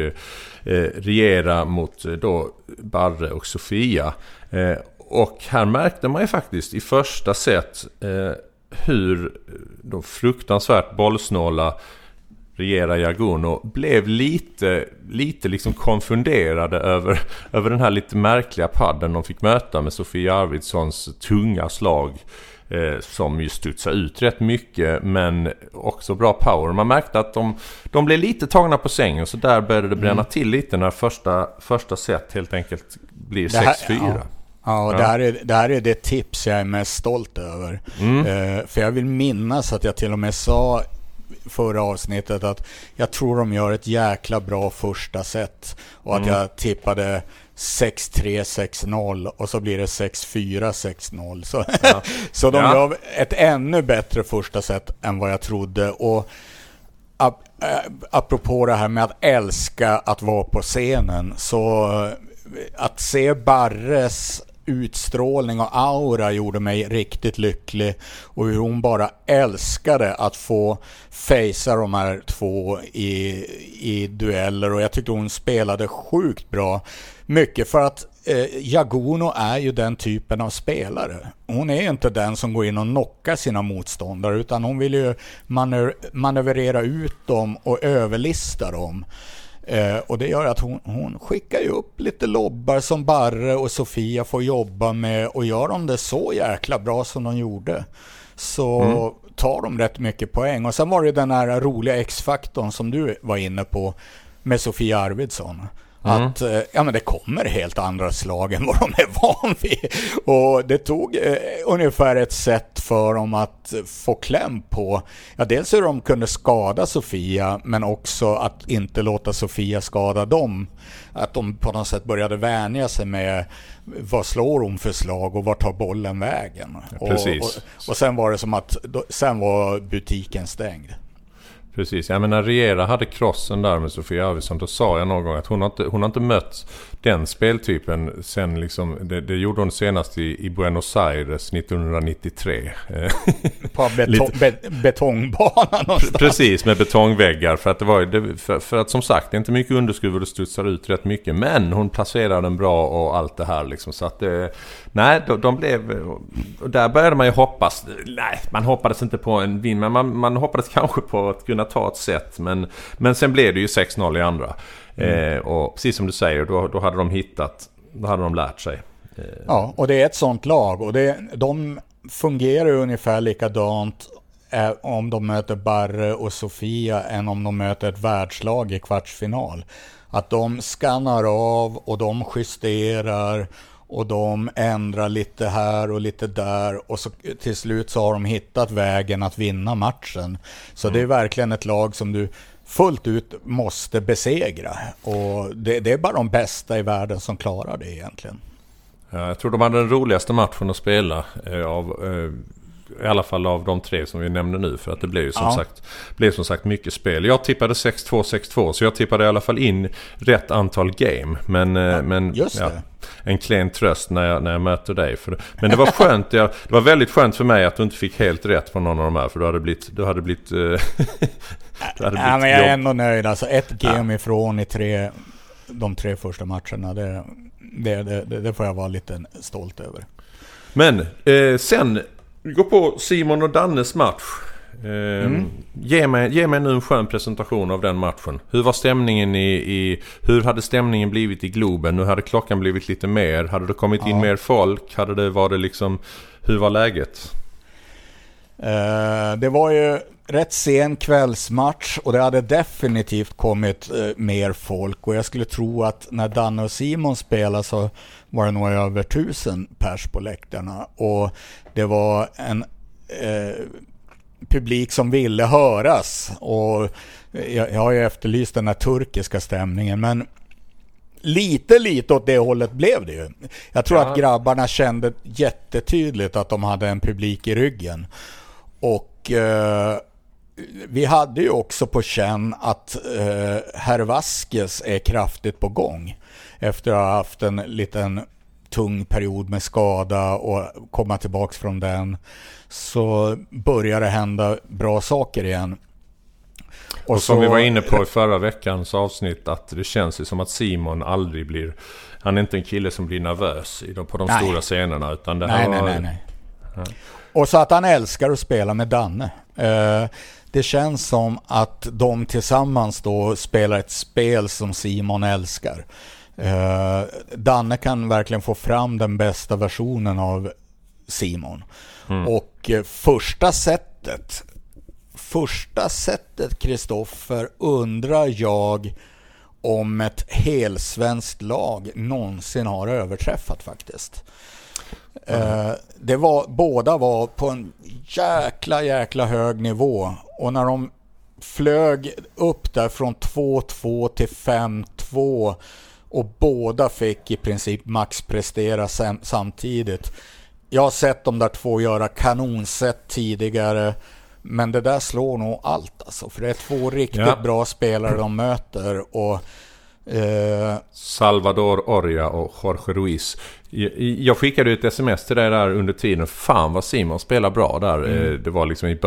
Regera mot då Barre och Sofia. Och här märkte man ju faktiskt i första set hur de fruktansvärt bollsnåla Regera Jagono blev lite liksom konfunderade över den här lite märkliga padden de fick möta med Sofia Arvidssons tunga slag som ju studsade ut rätt mycket men också bra power. Man märkte att de blev lite tagna på sängen, så där började det bränna till lite när första set helt enkelt blir 6-4. Ja, det här är det tips jag är mest stolt över. För jag vill minnas att jag till och med sa förra avsnittet att jag tror de gör ett jäkla bra första set och att jag tippade 6-3, 6-0 och så blir det 6-4, 6-0 så, så de gör ett ännu bättre första set än vad jag trodde. Och apropå det här med att älska att vara på scenen, så att se Barres utstrålning och aura gjorde mig riktigt lycklig, och hur hon bara älskade att få fejsa de här två i dueller. Och jag tyckte hon spelade sjukt bra, mycket för att Jagono är ju den typen av spelare. Hon är inte den som går in och knockar sina motståndare, utan hon vill ju manövrera ut dem och överlista dem. Och det gör att hon skickar ju upp lite lobbar som Barre och Sofia får jobba med, och gör de det så jäkla bra som de gjorde så tar de rätt mycket poäng. Och sen var det den här roliga X-faktorn som du var inne på med Sofia Arvidsson, att men det kommer helt andra slag än vad de är van vid, och det tog ungefär ett sätt för dem att få kläm på dels hur de kunde skada Sofia, men också att inte låta Sofia skada dem, att de på något sätt började vänja sig med vad slår hon för slag och var tar bollen vägen. Och sen var det som att sen var butiken stängd. Precis, jag menar Regera hade krossen där med Sofia Arvidsson, då sa jag någon gång att hon har inte mött den speltypen sen liksom, det gjorde hon senast i Buenos Aires 1993. På betongbanan någonstans. Precis, med betongväggar, för att det var för att som sagt, det är inte mycket underskruv och det studsar ut rätt mycket, men hon placerar den bra och allt det här liksom, så att de blev, och där började man ju hoppas, man hoppades inte på en vinn, men man hoppades kanske på att kunna ta ett set, men sen blev det ju 6-0 i andra. Och precis som du säger, då hade de hittat, då hade de lärt sig. Ja, och det är ett sånt lag, och de fungerar ju ungefär likadant om de möter Barre och Sofia än om de möter ett världslag i kvartsfinal. Att de skannar av och de justerar och de ändrar lite här och lite där, och så till slut så har de hittat vägen att vinna matchen. Så det är verkligen ett lag som du fullt ut måste besegra, och det är bara de bästa i världen som klarar det egentligen. Jag tror de hade den roligaste matchen att spela i alla fall av de tre som vi nämnde nu, för att det blev ju som sagt mycket spel. Jag tippade 6-2, så jag tippade i alla fall in rätt antal game, men just det. En klen tröst när jag möter dig, men det var skönt, det var väldigt skönt för mig att du inte fick helt rätt på någon av de här, för du hade blivit Nej, men jag är ändå nöjd, alltså ett game ifrån i de tre första matcherna, det får jag vara lite stolt över. Men sen vi går på Simon och Dannes match. Ge mig nu en skön presentation av den matchen. Hur var stämningen hur hade stämningen blivit i Globen? Nu hade klockan blivit lite mer. Hade det kommit in mer folk? Hur var läget? Det var ju rätt sen kvällsmatch och det hade definitivt kommit mer folk, och jag skulle tro att när Danne och Simon spelade så var det nog över 1000 pers på läktarna, och det var en publik som ville höras, och jag har ju efterlyst den här turkiska stämningen, men lite åt det hållet blev det ju. Jag tror att grabbarna kände jättetydligt att de hade en publik i ryggen, och vi hade ju också på känn att herr Vasquez är kraftigt på gång efter att ha haft en liten tung period med skada och komma tillbaks från den, så börjar det hända bra saker igen. Och som så, vi var inne på i förra veckans avsnitt, att det känns ju som att Simon aldrig blir, han är inte en kille som blir nervös på de stora scenerna, utan det här nej. Och så att han älskar att spela med Danne. Det känns som att de tillsammans då spelar ett spel som Simon älskar. Danne kan verkligen få fram den bästa versionen av Simon. Och första sättet, Kristoffer, undrar jag om ett helsvenskt lag någonsin har överträffat faktiskt. Det var, båda var på en jäkla hög nivå, och när de flög upp där från 2-2 till 5-2 och båda fick i princip maxprestera samtidigt. Jag har sett de där två göra kanonsätt tidigare, men det där slår nog allt alltså, för det är två riktigt bra spelare de möter, och Salvador Oria och Jorge Ruiz. Jag skickade ut ett sms till dig där under tiden, fan vad Simon spelar bra där. Det var liksom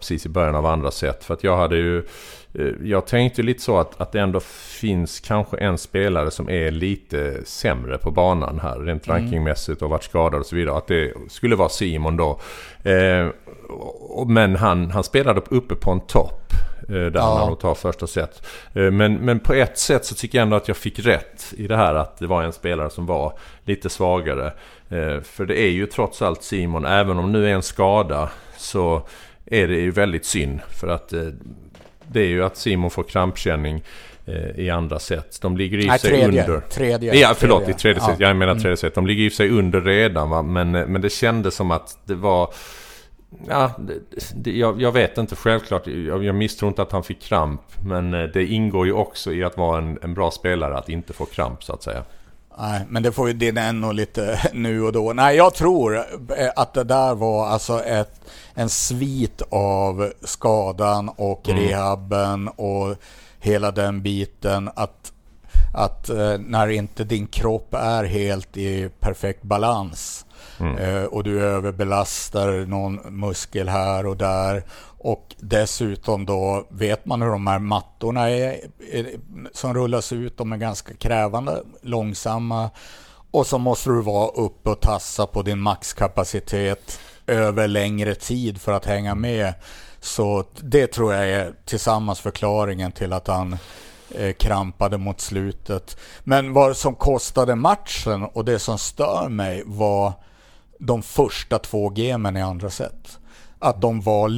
precis i början av andra set, för att jag tänkte lite så att det ändå finns kanske en spelare som är lite sämre på banan här rent rankingmässigt och varit skadad och så vidare, att det skulle vara Simon då, men han spelade uppe på en topp där han tar första set, men på ett sätt så tycker jag ändå att jag fick rätt i det här, att det var en spelare som var lite svagare, för det är ju trots allt Simon, även om nu är en skada, så är det ju väldigt synd, för att det är ju att Simon får krampkänning i andra set. De ligger i sig under. Tredje set. De ligger i sig under redan, va? Men det kändes som att det var... Ja, jag vet inte, självklart. Jag misstror inte att han fick kramp, men det ingår ju också i att vara en bra spelare att inte få kramp, så att säga. Nej, men det får ju Dineno lite nu och då. Nej, jag tror att det där var alltså en svit av skadan och rehabben och hela den biten, att när inte din kropp är helt i perfekt balans och du överbelastar någon muskel här och där, och dessutom då vet man hur de här mattorna är som rullas ut, de är ganska krävande, långsamma, och så måste du vara uppe och tassa på din maxkapacitet över längre tid för att hänga med, så det tror jag är tillsammans förklaringen till att han krampade mot slutet. Men vad som kostade matchen och det som stör mig var de första två gamen i andra set. Att de var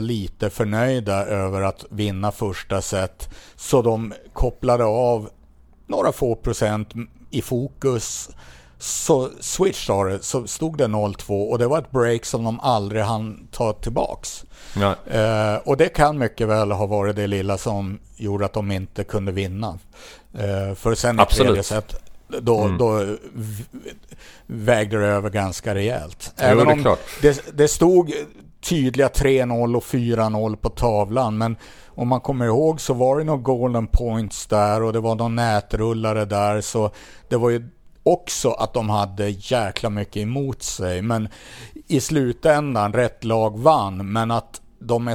lite förnöjda över att vinna första set, så de kopplade av några få procent i fokus, så switchade det, så stod det 0-2, och det var ett break som de aldrig hann ta tillbaks. Och det kan mycket väl ha varit det lilla som gjorde att de inte kunde vinna. För sen i tredje set då vägde det över ganska rejält. Även om det stod tydliga 3-0 och 4-0 på tavlan, men om man kommer ihåg så var det några golden points där, och det var någon nätrullare där, så det var ju också att de hade jäkla mycket emot sig, men i slutändan rätt lag vann, men att de är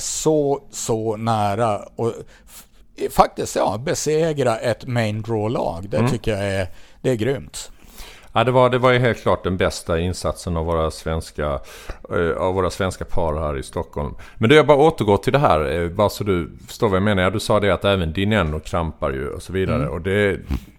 så nära och faktiskt besegra ett main draw lag, det tycker jag är grymt. Ja, det var ju helt klart den bästa insatsen av våra svenska par här i Stockholm. Men då jag bara återgår till det här, bara så du förstår vad jag menar. Du sa det att även Dineno krampar ju och så vidare, och det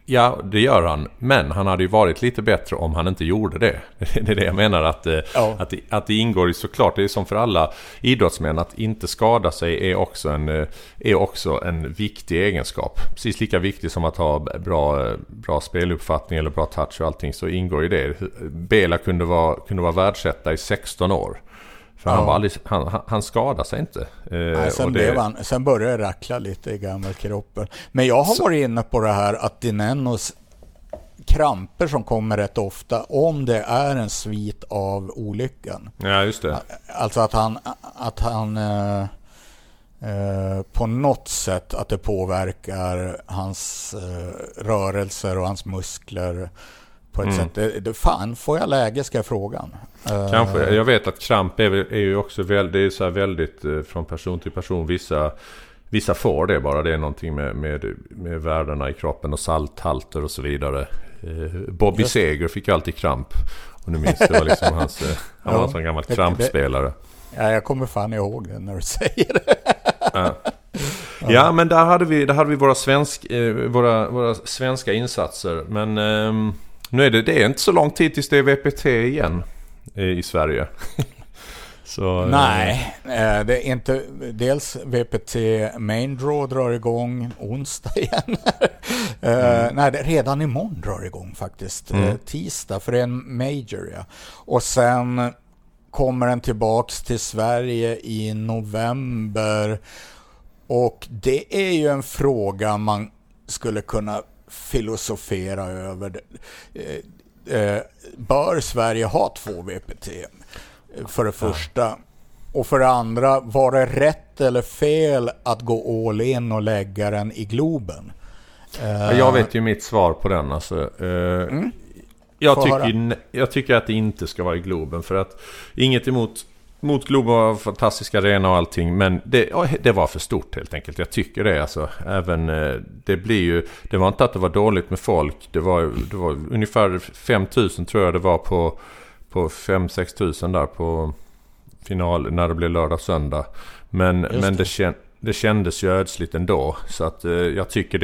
Ja, det gör han. Men han hade ju varit lite bättre om han inte gjorde det. Det är det jag menar, att det ingår ju såklart. Det är som för alla idrottsmän, att inte skada sig är också en viktig egenskap. Precis lika viktig som att ha bra speluppfattning eller bra touch och allting, så ingår ju det. Bela kunde vara världsetta i 16 år. För han var aldrig, han skadade sig inte. Nej, sen började jag rackla lite i gamla kroppen. Men jag har varit inne på det här att Dinenos kramper som kommer rätt ofta, om det är en svit av olyckan. Ja, just det. Alltså att han på något sätt, att det påverkar hans rörelser och hans muskler på ett sätt. Det, fan, får jag läge ska jag frågan. Kanske. Jag vet att kramp är ju också väldigt, så här väldigt från person till person. Vissa får det bara. Det är någonting med värdena i kroppen och salthalter och så vidare. Bobby Seger fick ju alltid kramp. Och nu minns det var liksom han var en sån gammal krampspelare. Ja, jag kommer fan ihåg det när du säger det. Ja, men där hade vi våra svenska insatser. Men nu är det är inte så lång tid tills det är VPT igen i Sverige. Så, nej, det är inte. Dels VPT Main Draw drar igång onsdag igen. Nej, det redan imorgon drar igång faktiskt. Tisdag, för det är en major. Ja. Och sen kommer den tillbaks till Sverige i november. Och det är ju en fråga man skulle kunna filosofera över. Bör Sverige ha 2 VPT? För det första. Och för det andra, var det rätt eller fel att gå all in och lägga den i Globen? Jag vet ju mitt svar på den. Alltså. Jag tycker att det inte ska vara i Globen. För att inget emot Globen var fantastiska arena och allting, men det var för stort helt enkelt. Jag tycker det, alltså. Även det blir ju, det var inte att det var dåligt med folk, det var ungefär 5 000 tror jag det var på 5-6 000 där på final när det blev lördag söndag. Men det kändes ju ödsligt ändå, så att jag tycker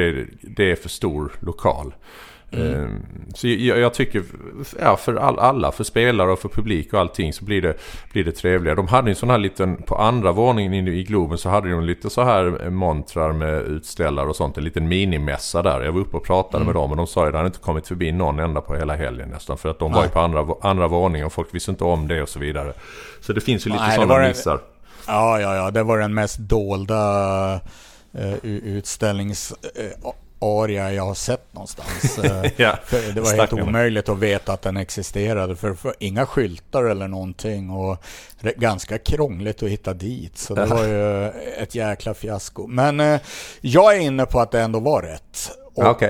det är för stor lokal. Så jag tycker, ja, för alla, för spelare och för publik och allting, så blir det trevligare. De hade en sån här liten, på andra våningen inne i Globen så hade de lite så här montrar med utställare och sånt, en liten minimässa där. Jag var uppe och pratade med dem och de sa att det hade inte kommit förbi någon enda på hela helgen nästan, för att de var ju på andra våningen och folk visste inte om det och så vidare. Så det finns ju lite sådana missar. Ja, det var den mest dolda utställnings... area jag har sett någonstans. Ja, det var helt omöjligt att veta att den existerade, för inga skyltar eller någonting, och ganska krångligt att hitta dit, så det var ju ett jäkla fiasko. Men jag är inne på att det ändå var rätt. Och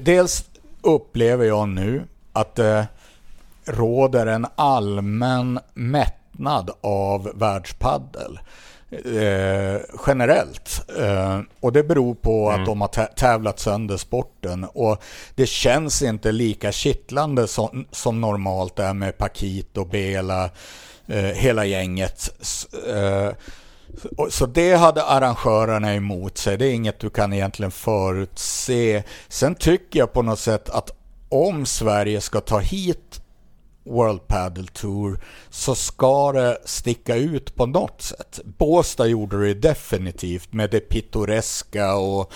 dels upplever jag nu att det råder en allmän mättnad av världspaddel. Generellt, och det beror på att de har tävlat sönder sporten, och det känns inte lika kittlande som normalt är med Paquito och Bela, hela gänget, så det hade arrangörerna emot sig. Det är inget du kan egentligen förutse. Sen tycker jag på något sätt att om Sverige ska ta hit World Padel Tour, så ska det sticka ut på något sätt. Båstad gjorde det definitivt med det pittoreska och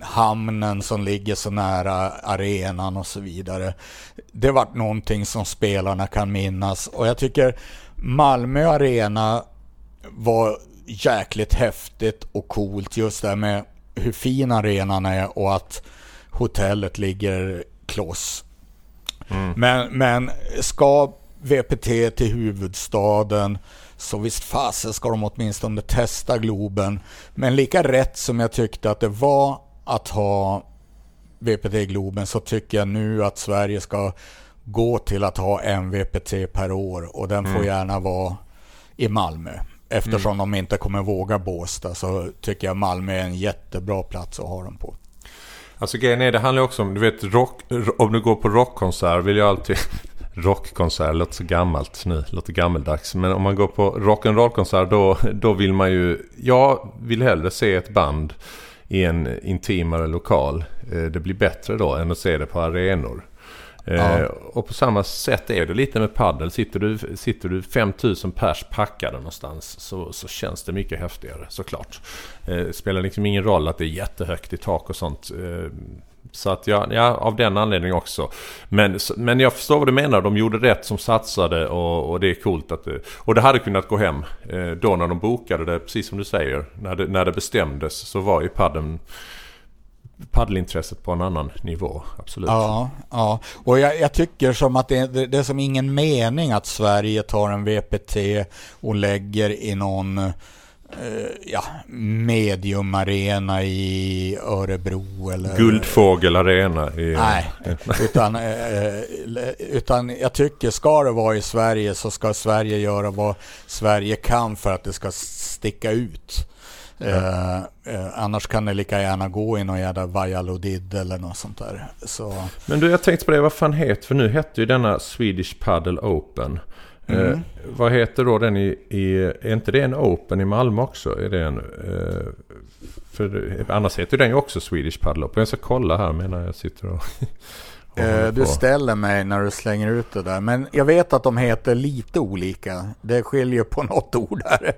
hamnen som ligger så nära arenan och så vidare. Det var någonting som spelarna kan minnas, och jag tycker Malmö Arena var jäkligt häftigt och coolt, just det med hur fin arenan är och att hotellet ligger kloss. Men ska VPT till huvudstaden, så visst fasen ska de åtminstone testa Globen. Men lika rätt som jag tyckte att det var att ha VPT i Globen, så tycker jag nu att Sverige ska gå till att ha en VPT per år, och den får gärna vara i Malmö. Eftersom de inte kommer våga Båstad, så tycker jag Malmö är en jättebra plats att ha dem på. Alltså grejen är, det handlar också om, du vet, rock, om du går på rockkonsert vill jag alltid rockkonsert låter så gammalt nu, låter gammeldags, men om man går på rock'n'rollkonsert då vill man ju, jag vill hellre se ett band i en intimare lokal. Det blir bättre då än att se det på arenor. Ja. Och på samma sätt är det lite med paddel. Sitter du 5000 pers packade någonstans, så känns det mycket häftigare såklart. Spelar liksom ingen roll att det är jättehögt i tak och sånt. Så att ja, av den anledningen också. Men jag förstår vad du menar. De gjorde rätt som satsade, och det är coolt att det, och det hade kunnat gå hem då när de bokade det, precis som du säger. När det bestämdes så var ju paddelintresset på en annan nivå, absolut. Ja. Och jag tycker som att det är som ingen mening att Sverige tar en VPT och lägger i någon mediumarena i Örebro eller Guldfågelarena i... Nej, utan jag tycker ska det vara i Sverige, så ska Sverige göra vad Sverige kan för att det ska sticka ut. Annars kan det lika gärna gå in och göra Valladolid eller något sånt där. Så. Men du, jag tänkte på det, vad fan heter, för nu hette ju denna Swedish Padel Open. Vad heter då den är inte det en Open i Malmö också? Är det en, för annars heter den ju också Swedish Padel Open. Jag ska kolla här medan jag sitter och du ställer mig när du slänger ut det där. Men jag vet att de heter lite olika. Det skiljer på något ord där.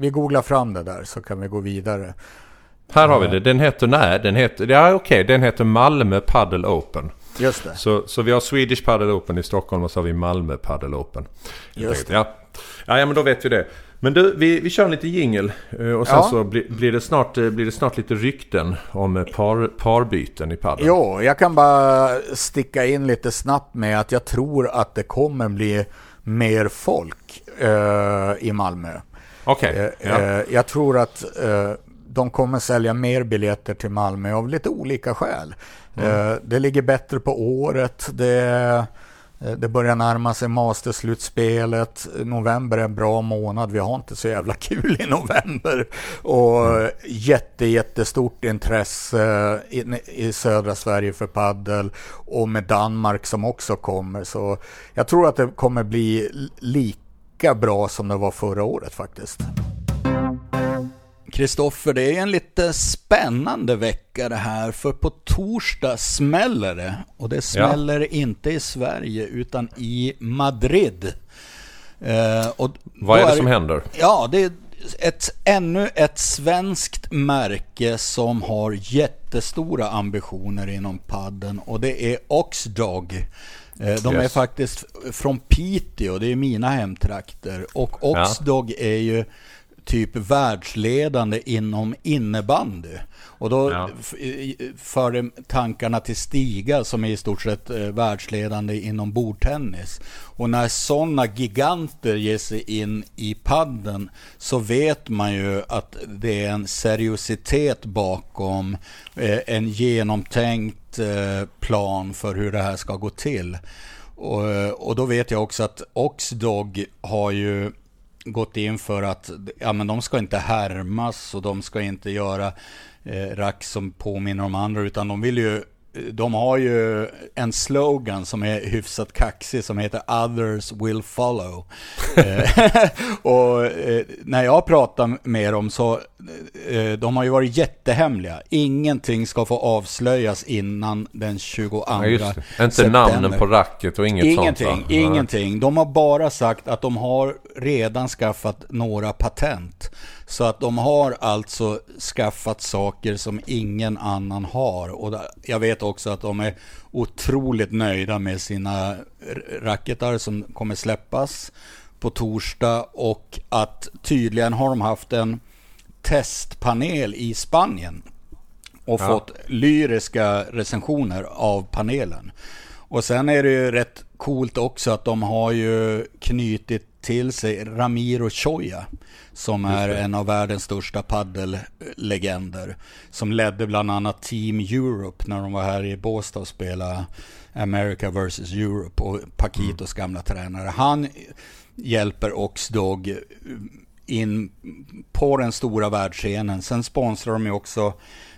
Vi googlar fram det där, så kan vi gå vidare. Här har vi det. Den heter Malmö Padel Open. Just det. Så vi har Swedish Padel Open i Stockholm, och så har vi Malmö Padel Open. Just det. Ja, men då vet vi det. Men du, vi kör en lite jingle och sen så blir det snart lite rykten om parbyten i padden. Jo, jag kan bara sticka in lite snabbt med att jag tror att det kommer bli mer folk i Malmö. Okej. Jag tror att de kommer sälja mer biljetter till Malmö av lite olika skäl. Det ligger bättre på året, det börjar närma sig masterslutspelet. November är en bra månad. Vi har inte så jävla kul i november. Och jättestort intresse i södra Sverige för paddel. Och med Danmark som också kommer. Så jag tror att det kommer bli lika bra som det var förra året faktiskt. Kristoffer, det är en lite spännande vecka det här, för på torsdag smäller det, och det smäller inte i Sverige utan i Madrid. Och vad är det som händer? Ja, det är ännu ett svenskt märke som har jättestora ambitioner inom padden, och det är Oxdog. De är faktiskt från Piteå, det är mina hemtrakter, och Oxdog är ju typ världsledande inom innebandy. Och då för tankarna till Stiga som är i stort sett världsledande inom bordtennis. Och när sådana giganter ger sig in i padden, så vet man ju att det är en seriositet bakom, en genomtänkt plan för hur det här ska gå till. Och då vet jag också att Oxdog har ju gått in för att men de ska inte härmas, och de ska inte göra rack som påminner om andra, utan de har ju en slogan som är hyfsat kaxig som heter Others will follow. Och när jag pratar med dem, så de har ju varit jättehemliga. Ingenting ska få avslöjas innan den 22 september. Inte namnen på racket och ingenting. De har bara sagt att de har redan skaffat några patent. Så att de har alltså skaffat saker som ingen annan har. Och jag vet också att de är otroligt nöjda med sina racketar som kommer släppas på torsdag. Och att tydligen har de haft en testpanel i Spanien och fått lyriska recensioner av panelen. Och sen är det ju rätt coolt också att de har ju knutit till sig Ramiro Choya, som är en av världens största paddellegender, som ledde bland annat Team Europe när de var här i Båstad och spelade America vs Europe, och Paquitos gamla tränare. Han hjälper Oxdog in på den stora världsscenen. Sen sponsrar de ju också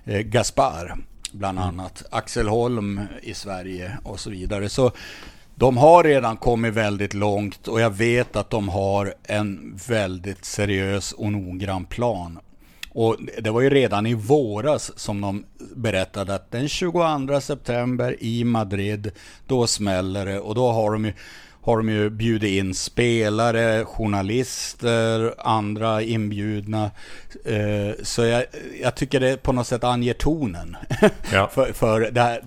Gaspar bland annat, Axel Holm i Sverige och så vidare. Så de har redan kommit väldigt långt och jag vet att de har en väldigt seriös och noggrann plan. Och det var ju redan i våras som de berättade att den 22 september i Madrid, då smäller det, och då har de ju bjudit in spelare, journalister, andra inbjudna. Så jag tycker det på något sätt anger tonen. Ja. för det här...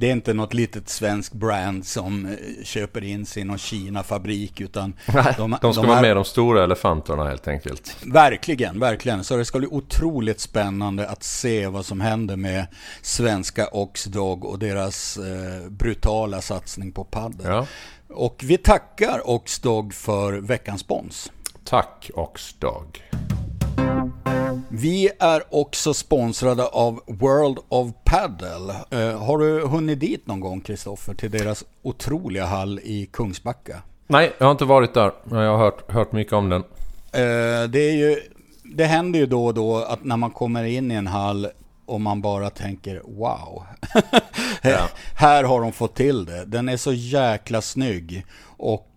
Det är inte något litet svensk brand som köper in sig i någon Kina-fabrik, utan de ska vara med de stora elefanterna helt enkelt. Verkligen, verkligen. Så det ska bli otroligt spännande att se vad som händer med svenska Oxdog och deras brutala satsning på padel. Ja. Och vi tackar Oxdog för veckans spons. Tack Oxdog. Vi är också sponsrade av World of Padel. Har du hunnit dit någon gång, Kristoffer, till deras otroliga hall i Kungsbacka? Nej, jag har inte varit där, men jag har hört mycket om den. Det händer ju då och då att när man kommer in i en hall och man bara tänker, wow, ja. Här har de fått till det. Den är så jäkla snygg och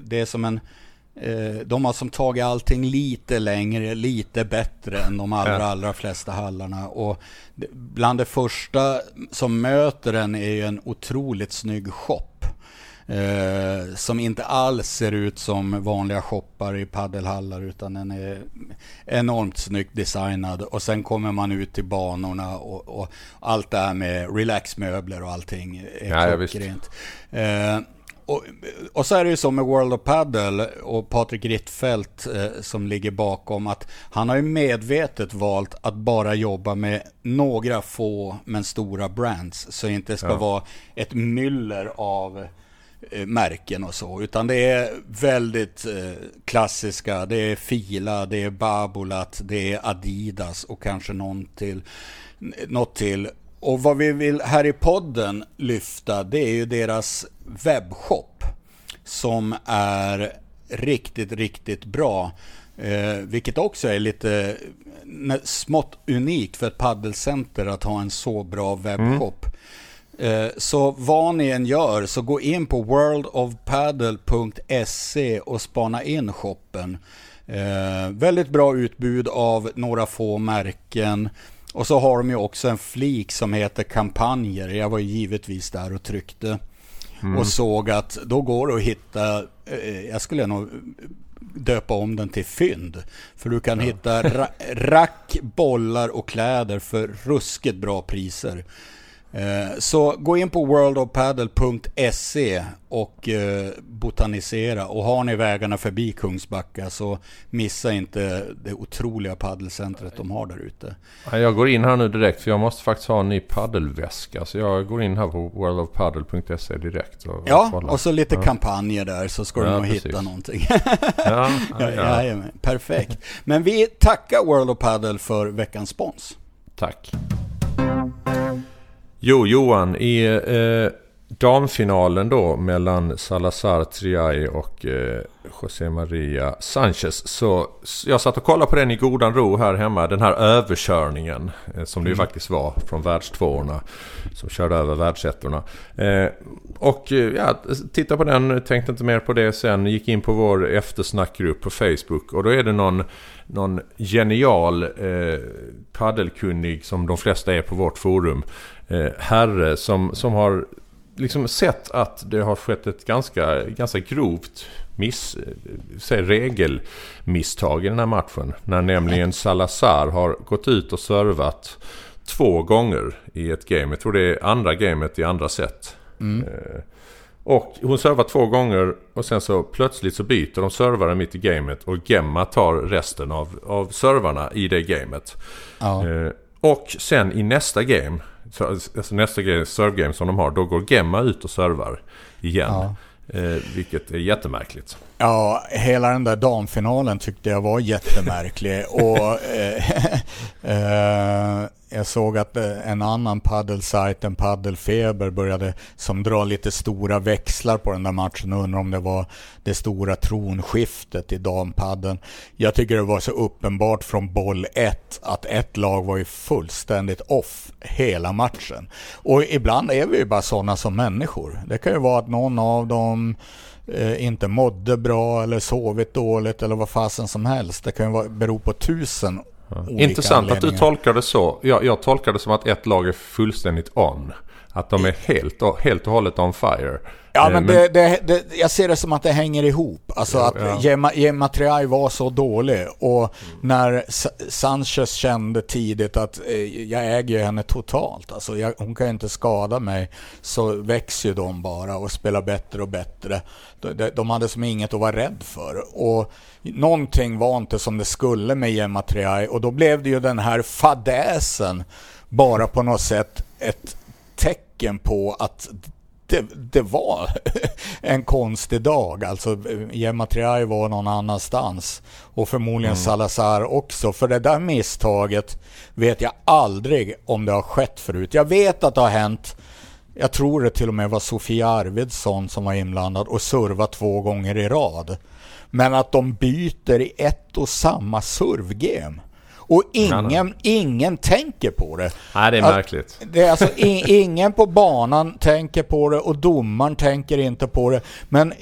det är som en... De har som tagit allting lite längre, lite bättre än de allra flesta hallarna, och bland det första som möter den är ju en otroligt snygg shop som inte alls ser ut som vanliga shoppar i paddelhallar, utan den är enormt snyggt designad, och sen kommer man ut till banorna och allt det här med relaxmöbler och allting är klockrent. Och så är det ju som med World of Padel och Patrik Rittfeldt som ligger bakom, att han har ju medvetet valt att bara jobba med några få men stora brands, så det inte ska vara ett myller av märken och så, utan det är väldigt klassiska, det är Fila, det är Babolat, det är Adidas och kanske något till. Och vad vi vill här i podden lyfta, det är ju deras webbshop som är riktigt, riktigt bra. Vilket också är lite smått unikt för ett paddelcenter att ha en så bra webbshop. Så vad ni än gör, så gå in på worldofpadel.se och spana in shoppen. Väldigt bra utbud av några få märken. Och så har de ju också en flik som heter kampanjer. Jag var givetvis där och tryckte och såg att då går det att hitta, jag skulle nog döpa om den till fynd. För du kan hitta rack, bollar och kläder för ruskigt bra priser. Så gå in på worldofpadel.se och botanisera. Och har ni vägarna förbi Kungsbacka, så missa inte det otroliga paddelcentret de har där ute. Jag går in här nu direkt, för jag måste faktiskt ha en ny paddelväska. Så jag går in här på worldofpadel.se direkt. Och så lite kampanjer där, så ska du nog hitta någonting. Jajamän, perfekt. Men vi tackar World of Padel för veckans spons. Tack. Johan, i damfinalen då mellan Salazar Triay och Jose Maria Sanchez, så jag satt och kollade på den i godan ro här hemma, den här överkörningen som det ju faktiskt var från världstvåorna som körde över världsettorna, tittade på den, tänkte inte mer på det, sen gick in på vår eftersnackgrupp på Facebook, och då är det någon genial paddelkunnig, som de flesta är på vårt forum, herre som har liksom sett att det har skett ett ganska grovt regelmisstag i den här matchen, när nämligen Salazar har gått ut och servat 2 gånger i ett game. Jag tror det är andra gamet i andra set. Och hon servar 2 gånger, och sen så plötsligt så byter de servare mitt i gamet, och Gemma tar resten av servarna i det gamet. Och sen i nästa game, alltså nästa serve game som de har, då går Gemma ut och servar igen. Vilket är jättemärkligt. Ja, hela den där damfinalen tyckte jag var jättemärklig. och Jag såg att en annan paddelsajt än Paddelfeber började som dra lite stora växlar på den där matchen och undrar om det var det stora tronskiftet i dampadden. Jag tycker det var så uppenbart från boll 1 att ett lag var ju fullständigt off hela matchen. Och ibland är vi ju bara sådana som människor. Det kan ju vara att någon av dem inte mådde bra eller sovit dåligt eller vad fasen som helst. Det kan ju bero på tusen olika intressant att du tolkar det så. Jag tolkar det som att ett lag är fullständigt on. Att de är helt och hållet on fire. Ja, men det, jag ser det som att det hänger ihop. Alltså att Gemma Triay var så dålig. Och när Sanchez kände tidigt att jag äger henne totalt. Alltså hon kan inte skada mig. Så växer ju de bara och spelar bättre och bättre. De hade som inget att vara rädd för. Och någonting var inte som det skulle med Gemma Triay. Och då blev det ju den här fadäsen bara på något sätt ett tecken på att det var en konstig dag. Alltså Gemma Triay var någon annanstans och förmodligen Salazar också. För det där misstaget vet jag aldrig om det har skett förut. Jag vet att det har hänt. Jag tror det till och med var Sofia Arvidsson som var inblandad och servat 2 gånger i rad. Men att de byter i ett och samma servgame. Och ingen tänker på det. Nej, det är märkligt. Det är alltså ingen på banan tänker på det och domaren tänker inte på det. Men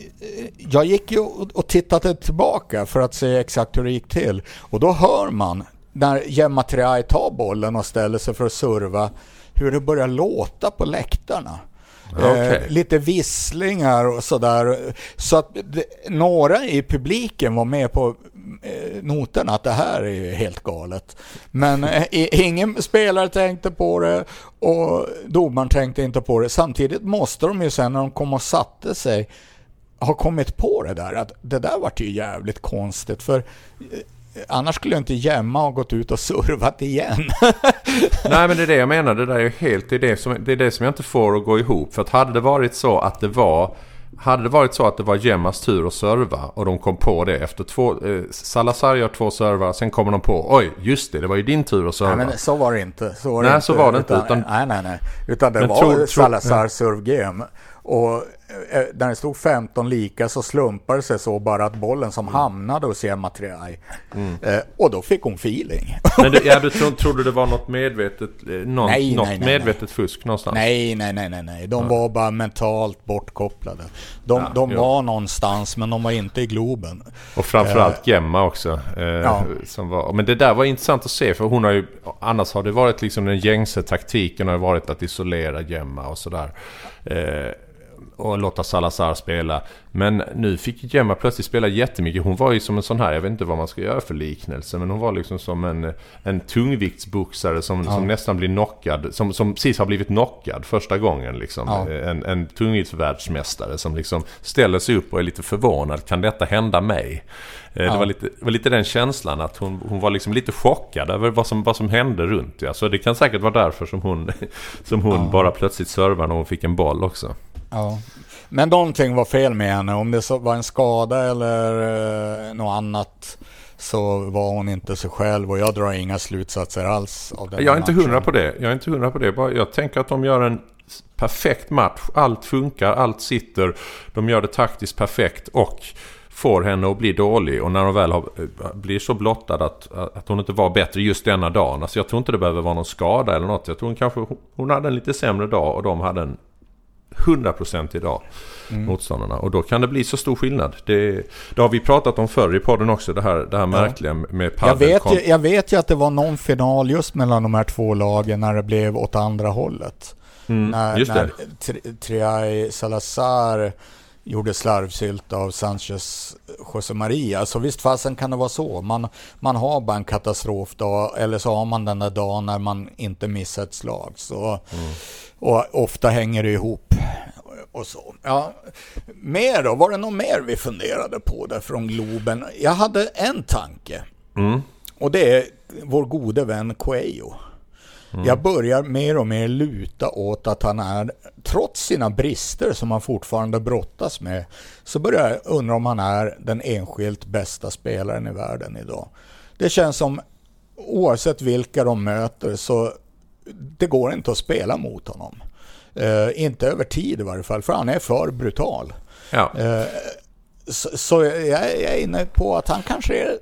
jag gick ju och tittade tillbaka för att se exakt hur det gick till. Och då hör man när Gemma Triay tar bollen och ställer sig för att serva hur det börjar låta på läktarna. Okay. Lite visslingar och sådär. Så att några i publiken var med på noten att det här är ju helt galet. Men ingen spelare tänkte på det och domaren tänkte inte på det. Samtidigt måste de ju sen när de kom och satte sig ha kommit på det där. Att det där var ju jävligt konstigt för annars skulle jag inte jämma och gått ut och survat igen. Nej, men det är det jag menar. Det där är ju helt det är det som jag inte får att gå ihop. För att hade det varit så att det var Gemmas tur att serva och de kom på det efter 2 Salazar gör 2 servar, sen kommer de på oj, just det var ju din tur att serva. Nej, men så var det inte. Utan det var Salazars servgame. Och när det stod 15 lika så slumpade sig så bara att bollen som hamnade hos Gemma Triay. Och då fick hon feeling. Men trodde det var något medvetet fusk någonstans? Nej. De var bara mentalt bortkopplade. De var någonstans men de var inte i Globen. Och framförallt Gemma också. Som var. Men det där var intressant att se för hon har ju, annars har det varit liksom den gängse taktiken har varit att isolera Gemma och sådär. Och låta Salazar spela. Men nu fick Gemma plötsligt spela jättemycket. Hon var ju som en sån här, jag vet inte vad man ska göra för liknelse, men hon var liksom som en tungviktsboxare som nästan blir knockad, som precis har blivit knockad första gången liksom. En tungviktsvärldsmästare som liksom ställer sig upp och är lite förvånad, kan detta hända mig? Det var lite den känslan att hon var liksom lite chockad över vad som hände runt. Ja. Så det kan säkert vara därför som hon bara plötsligt servade när hon fick en boll också. Ja. Men någonting var fel med henne. Om det var en skada eller något annat så var hon inte sig själv och jag drar inga slutsatser alls av den. Jag är inte hundra på det. Jag tänker att de gör en perfekt match. Allt funkar, allt sitter. De gör det taktiskt perfekt och får henne att bli dålig och när hon väl blir så blottad att hon inte var bättre just denna dagen. Alltså jag tror inte det behöver vara någon skada eller något. Jag tror hon hade en lite sämre dag och de hade en 100% idag motståndarna och då kan det bli så stor skillnad. Det har vi pratat om förr i podden också det här märkliga med padel. Jag vet ju att det var någon final just mellan de här 2 lagen när det blev åt andra hållet. När Triay Salazar gjorde slarvsylt av Sanchez Jose Maria. Så visst fasen kan det vara så. Man har bara en katastrofdag eller så har man den där dagen när man inte missar ett slag. Och ofta hänger det ihop. Och så. Ja. Mer då? Var det något mer vi funderade på där från Globen? Jag hade en tanke. Och det är vår gode vän Coelho. Jag börjar mer och mer luta åt att han är, trots sina brister som han fortfarande brottas med, så börjar jag undra om han är den enskilt bästa spelaren i världen idag. Det känns som oavsett vilka de möter så det går inte att spela mot honom. Inte över tid i varje fall, för han är för brutal. Ja. Så jag är inne på att han kanske är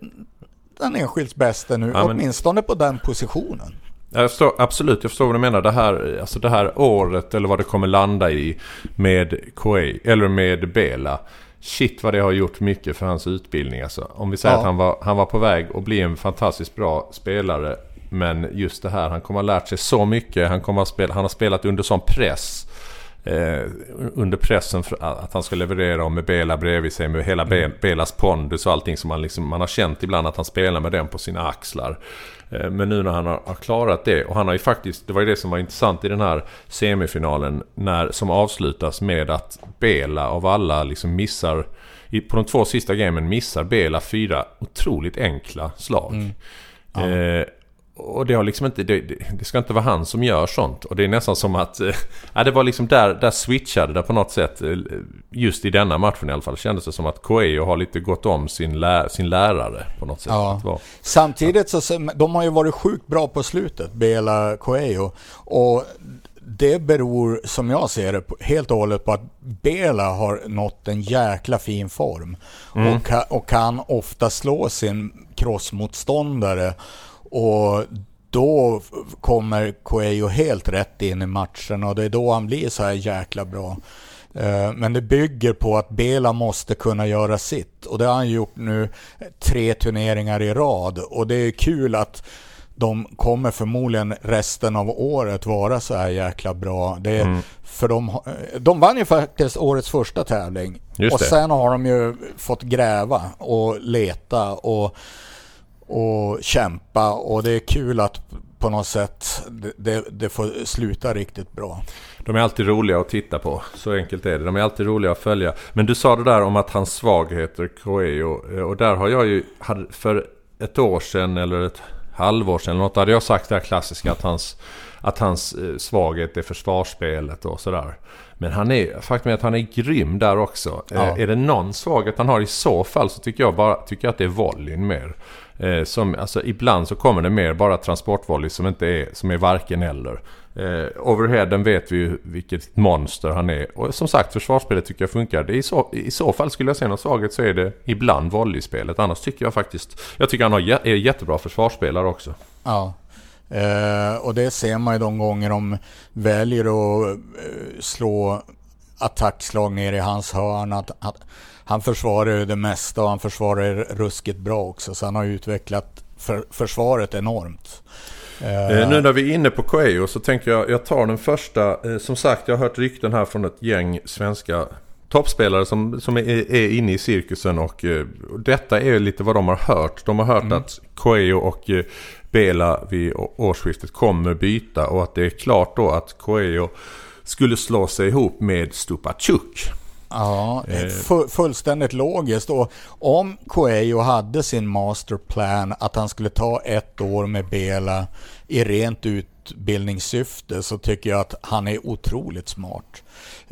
den enskilt bästa nu, ja, men åtminstone på den positionen. Jag förstår, absolut, jag förstår vad du menar. Det här året, eller vad det kommer landa i med Koei, eller med Bela. Shit vad det har gjort mycket för hans utbildning. Alltså, om vi säger att han var på väg att bli en fantastiskt bra spelare, men just det här, han kommer ha lärt sig så mycket. Han har spelat under sån press, under pressen för att han ska leverera, och med Bela bredvid sig, med hela Belas pondus och allting som man har känt ibland att han spelar med den på sina axlar. Men nu när han har klarat det, och han har ju faktiskt, det var ju det som var intressant i den här semifinalen som avslutas med att Bela av alla liksom missar, på de två sista gamen missar Bela 4 otroligt enkla slag. Och det har liksom inte, det ska inte vara han som gör sånt, och det är nästan som att det var liksom där switchade det på något sätt, just i denna matchen i alla fall kändes det som att Coelho har lite gått om sin lärare på något sätt. Samtidigt så de har ju varit sjukt bra på slutet, Bela, Coelho, och det beror, som jag ser det, helt och hållet på att Bela har nått en jäkla fin form och kan ofta slå sin crossmotståndare. Och då kommer Coelho helt rätt in i matchen, och det är då han blir så här jäkla bra. Men det bygger på att Bela måste kunna göra sitt, och det har han gjort nu 3 turneringar i rad, och det är kul att de kommer förmodligen resten av året vara så här jäkla bra. Det är, för de vann ju faktiskt årets första tävling. Just och det. Sen har de ju fått gräva och leta och kämpa, och det är kul att på något sätt det får sluta riktigt bra. De är alltid roliga att titta på, så enkelt är det. De är alltid roliga att följa. Men du sa det där om att hans svagheter, Coelho, och där har jag ju, för ett år sedan eller ett halvår sedan något, hade jag sagt det här klassiska att hans svaghet är försvarsspelet och sådär. Men faktum är att han är grym där också. Ja. Är det någon svaghet han har i så fall, så tycker jag att det är volleyn mer. Som, alltså, ibland så kommer det mer bara transportvolley som är varken eller. Overheaden vet vi ju vilket monster han är. Och som sagt, försvarsspelet tycker jag funkar. I så fall skulle jag säga något svaghet, så är det ibland volleyspelet. Annars tycker jag faktiskt, han är jättebra försvarsspelare också. Ja. Och det ser man ju de gånger de väljer att slå attackslag ner i hans hörn, att han försvarar ju det mesta, och han försvarar ruskigt bra också, så han har utvecklat försvaret enormt. Nu när vi är inne på Coelho, så tänker jag tar den första, som sagt, jag har hört rykten här från ett gäng svenska toppspelare som är inne i cirkusen, och detta är lite vad de har hört. De har hört att Coelho och Bela vid årsskiftet kommer byta, och att det är klart då att Coelho skulle slå sig ihop med Stupachuk. Ja, fullständigt logiskt. Och om Coelho hade sin masterplan att han skulle ta 1 år med Bela i rent utbildningssyfte, så tycker jag att han är otroligt smart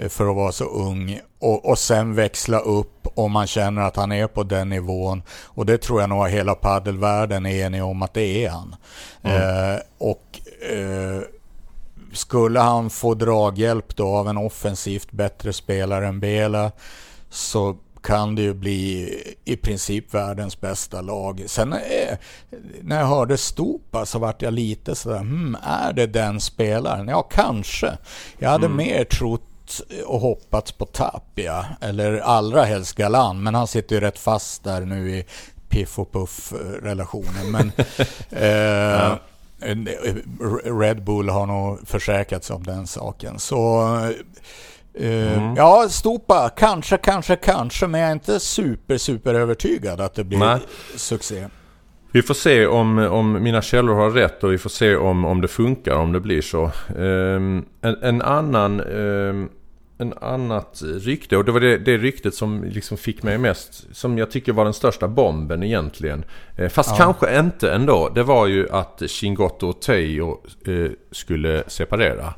för att vara så ung, och sen växla upp om man känner att han är på den nivån, och det tror jag nog hela paddelvärlden är enig om att det är han. Skulle han få draghjälp då av en offensivt bättre spelare än Bela, så kan det ju bli i princip världens bästa lag. Sen när jag hörde Stupa så vart jag lite sådär, är det den spelaren? Ja, kanske. Jag hade mer trott och hoppats på Tapia, eller allra helst Galán, men han sitter ju rätt fast där nu i piff och puff-relationen. Men ja. Red Bull har nog försäkrat sig om den saken. Så ja, Stupa kanske, men jag är inte super övertygad att det blir succé. Vi får se om mina källor har rätt, och vi får se om det funkar, om det blir så. En annat rykte, och det var det ryktet som liksom fick mig mest, som jag tycker var den största bomben egentligen, fast kanske inte ändå. Det var ju att Chingotto och Teijo skulle separera.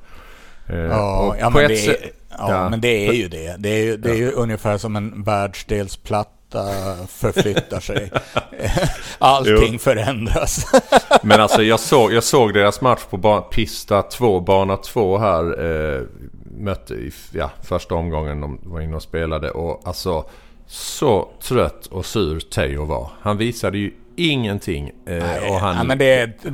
Men det är ju ungefär som en världsdelsplatta flytta, förflyttar sig. Allting förändras. Men alltså jag såg deras match på bana 2 här. Mötte i första omgången de var inne och spelade. Och alltså så trött och sur Theo var. Han visade ju ingenting. Och han... Nej, men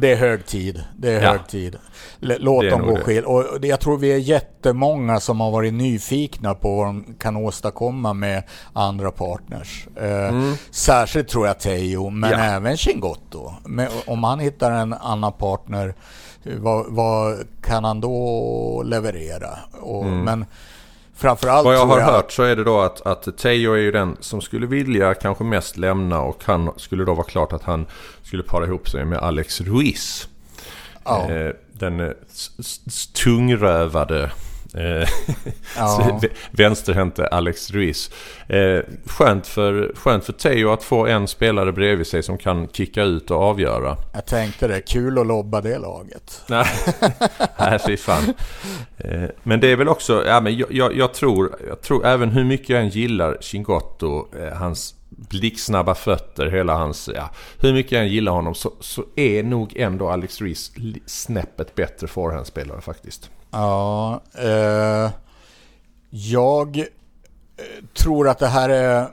det är hög tid. Det är hög tid. Låt dem gå skil. Och jag tror vi är jättemånga som har varit nyfikna på vad de kan åstadkomma med andra partners. Särskilt tror jag Theo, men även Chingotto. Men om han hittar en annan partner, vad kan han då leverera? Och, men framförallt vad jag har hört så är det då att Theo är ju den som skulle vilja kanske mest lämna, och han skulle då vara klart att han skulle para ihop sig med Alex Ruiz. Oh. Den tungrövade vänsterhänte Alex Ruiz. Skönt för Theo att få en spelare bredvid sig som kan kicka ut och avgöra. Jag tänkte det, kul att lobba det laget. Nej, fy fan. Men det är väl också, men jag tror även hur mycket jag än gillar Chingotto, hans blicksnabba fötter, hela hans hur mycket jag än gillar honom, så är nog ändå Alex Ruiz snäppet bättre forehandspelare faktiskt. Ja, jag tror att det här är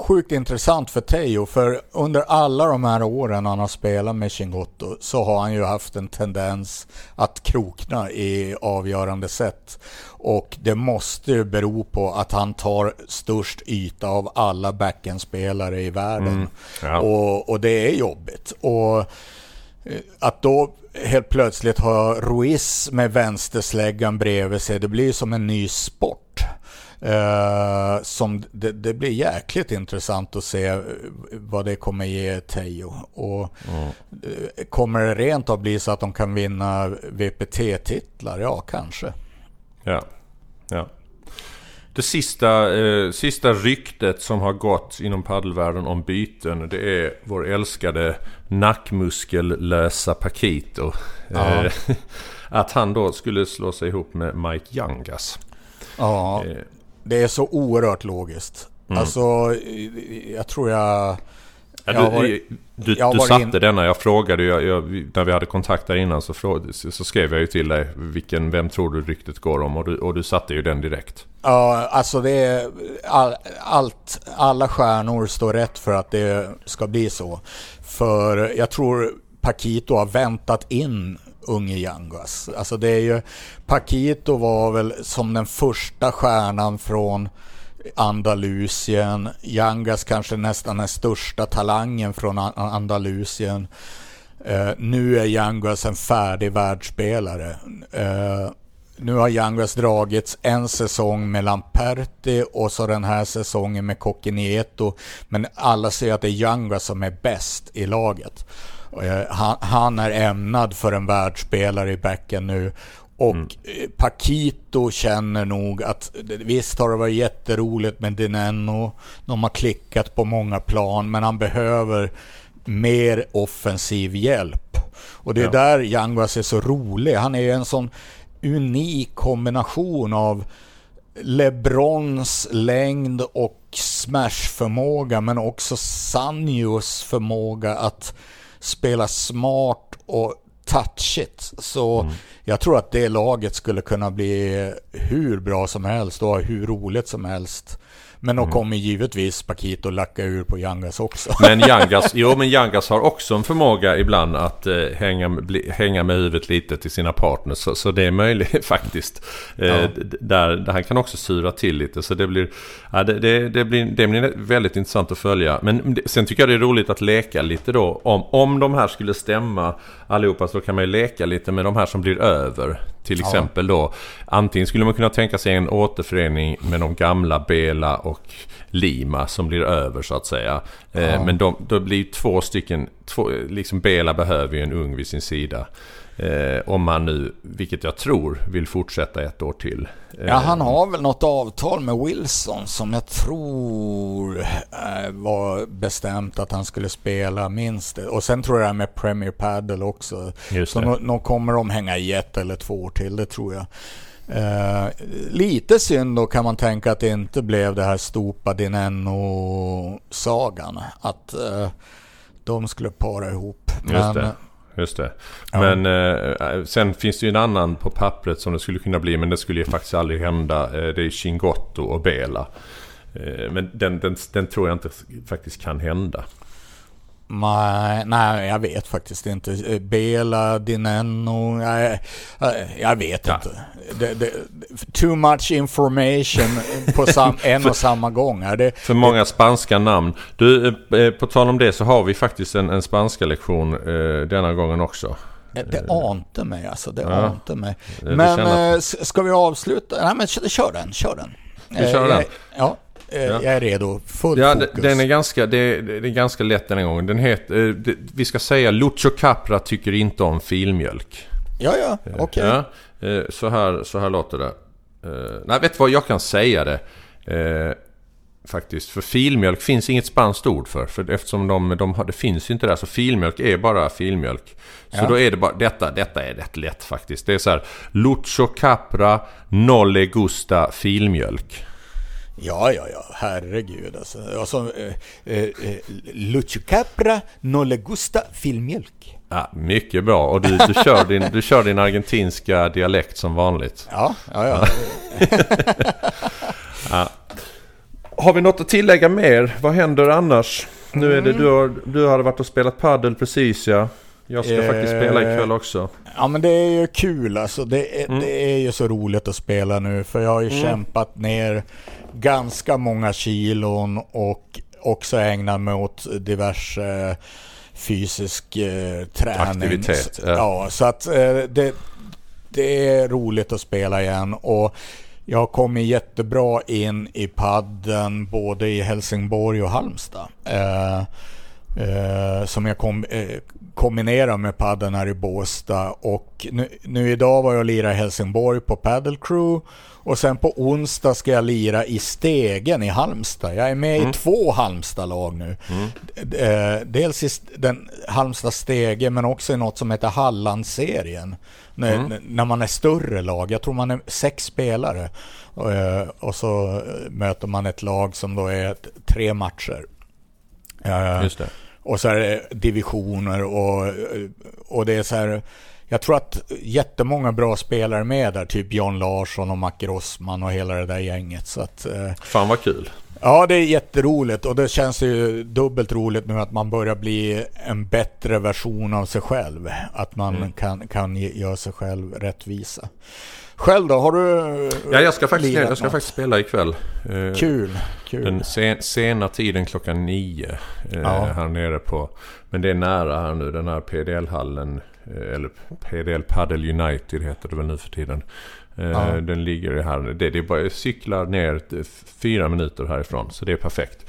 sjukt intressant för Theo, för under alla de här åren han har spelat med Chingotto så har han ju haft en tendens att krokna i avgörande sätt, och det måste ju bero på att han tar störst yta av alla backhandspelare i världen. Och det är jobbigt, och att då helt plötsligt ha Ruiz med vänstersläggan bredvid sig, det blir som en ny sport. Det blir jäkligt intressant att se vad det kommer ge Theo. Och kommer det rent att bli så att de kan vinna VPT-titlar? Ja, kanske. Ja. Det sista ryktet som har gått inom paddelvärlden om byten, det är vår älskade nackmuskellösa Paquito. Ja. Att han då skulle slå sig ihop med Mike Yangas. Ja, det är så oerhört logiskt. Alltså, jag tror jag... Du satte den när jag frågade, när vi hade kontakt där innan, så skrev jag ju till dig vem tror du ryktet går om, och du satte ju den direkt. Ja, alltså det är alla stjärnor står rätt för att det ska bli så. För jag tror Paquito har väntat in unge Yangas. Alltså det är ju, Paquito var väl som den första stjärnan från Andalusien. Yangas kanske nästan den största talangen från Andalusien. Nu är Yangas en färdig världsspelare. Nu har Yangas dragits en säsong med Lamperti och så den här säsongen med Cocchinieto, men alla säger att det är Yangas som är bäst i laget. Han är ämnad för en världsspelare i backen nu. Och Paquito känner nog att visst har det varit jätteroligt med Dineno, de har klickat på många plan, men han behöver mer offensiv hjälp. Och det är där Yangas är så rolig. Han är ju en sån unik kombination av Lebrons längd och smashförmåga, men också Sanjos förmåga att spela smart och touchigt. Så jag tror att det laget skulle kunna bli hur bra som helst och hur roligt som helst. Men då kommer givetvis Paquito lacka ur på Yangas också. Men Yangas har också en förmåga ibland att hänga med huvudet lite till sina partners. Så det är möjligt faktiskt. Där han kan också syra till lite. Så det blir, det blir väldigt intressant att följa. Men sen tycker jag det är roligt att leka lite då. Om de här skulle stämma allihopa, så kan man ju leka lite med de här som blir över. Till exempel då, antingen skulle man kunna tänka sig en återförening med de gamla Bela och Lima som blir över så att säga. Men då blir två stycken, liksom Bela behöver ju en ung vid sin sida. Om man nu, vilket jag tror, vill fortsätta ett år till. Han har väl något avtal med Wilson som jag tror var bestämt att han skulle spela minst. Och sen tror jag med Premier Padel också. Så nog kommer de hänga i ett eller två år till, det tror jag. Lite synd då kan man tänka att det inte blev det här Stopa Dineno-sagan, att de skulle para ihop. Just det. Men sen finns det ju en annan på pappret som det skulle kunna bli, men det skulle ju faktiskt aldrig hända. Det är Chingotto och Bela. Men den tror jag inte faktiskt kan hända. Nej, jag vet faktiskt inte. Bela, Dineno, jag vet inte. Too much information på en och samma gång. För många spanska namn. Du, på tal om det så har vi faktiskt en spanska lektion denna gången också. Det ante mig alltså, Men ska vi avsluta? Nej, men kör den. Vi kör den. Ja. Jag är redo. Fokus. Den är ganska, det är ganska lätt den här gången. Den heter, vi ska säga Lucho Capra tycker inte om filmjölk. Okej. Så här låter det. Nej, vet du vad, jag kan säga det faktiskt. För filmjölk finns inget spanskt ord för eftersom det finns ju inte där. Så filmjölk är bara filmjölk. Så då är det bara, detta är rätt lätt faktiskt. Det är så här: Lucho Capra no le gusta filmjölk. Ja, herregud alltså Lucho Capra no le gusta filmjölk. Ja, mycket bra. Och du kör din argentinska dialekt som vanligt. Ja. Ja. Har vi något att tillägga mer? Vad händer annars? Nu är det du har varit och spelat paddel precis, ja. Jag ska faktiskt spela ikväll också. Ja, men det är ju kul alltså. Det är ju så roligt att spela nu, för jag har ju kämpat ner ganska många kilon och också ägnat mig åt diverse fysisk träning. Aktivitet. Ja, så att det är roligt att spela igen, och jag har kommit jättebra in i padden både i Helsingborg och Halmstad. Som jag kombinerar med padden här i Båstad, och nu idag var jag och lirade i Helsingborg på Padel Crew, och sen på onsdag ska jag lira i Stegen i Halmstad. Jag är med i 2 Halmstad-lag nu. Dels i den Halmstad Stegen, men också i något som heter Hallandsserien. När man är större lag, jag tror man är 6 spelare, och så möter man ett lag som då är 3 matcher. Just det. Och så är det divisioner och det är så här, jag tror att jättemånga bra spelare med där, typ John Larsson och Macke Rossman och hela det där gänget, så att, fan vad kul. Ja, det är jätteroligt, och det känns ju dubbelt roligt nu att man börjar bli en bättre version av sig själv, att man kan göra sig själv rättvisa. Själv då, har du... Ja, jag ska faktiskt spela ikväll. Kul. Den sena tiden klockan 9 här nere på... Men det är nära här nu, den här PDL-hallen, eller PDL Padel United heter det väl nu för tiden. Den ligger här. Det är bara cyklar ner 4 minuter härifrån, så det är perfekt.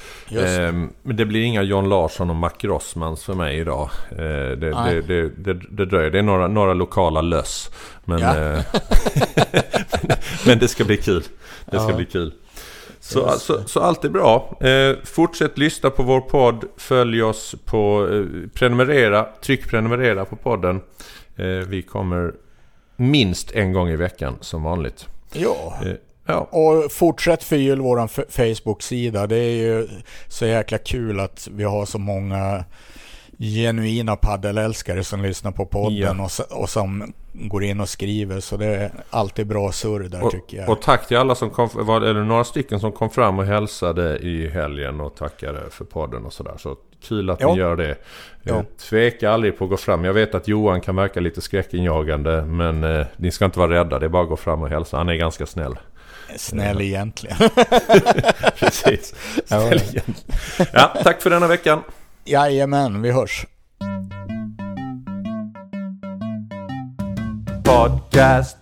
Men det blir inga John Larsson och Mac Rossmans för mig idag. Det dröjer. Det är några lokala löss, men men det ska bli kul. Så allt är bra. Fortsätt lyssna på vår podd, följ oss på tryck prenumerera på podden. Vi kommer minst en gång i veckan som vanligt. Ja. Och fortsätt följa våran Facebook-sida. Det är ju så jäkla kul att vi har så många genuina paddelälskare som lyssnar på podden och som går in och skriver, så det är alltid bra surr där, tycker jag. Och tack till alla som några stycken som kom fram och hälsade i helgen och tackade för podden och sådär, så kul att ni gör det. Tveka aldrig på att gå fram. Jag vet att Johan kan verka lite skräckinjagande, men ni ska inte vara rädda, det är bara att gå fram och hälsa. Han är ganska snäll egentligen. Precis. Ja, tack för denna veckan. Jajamän, vi hörs. Podcast.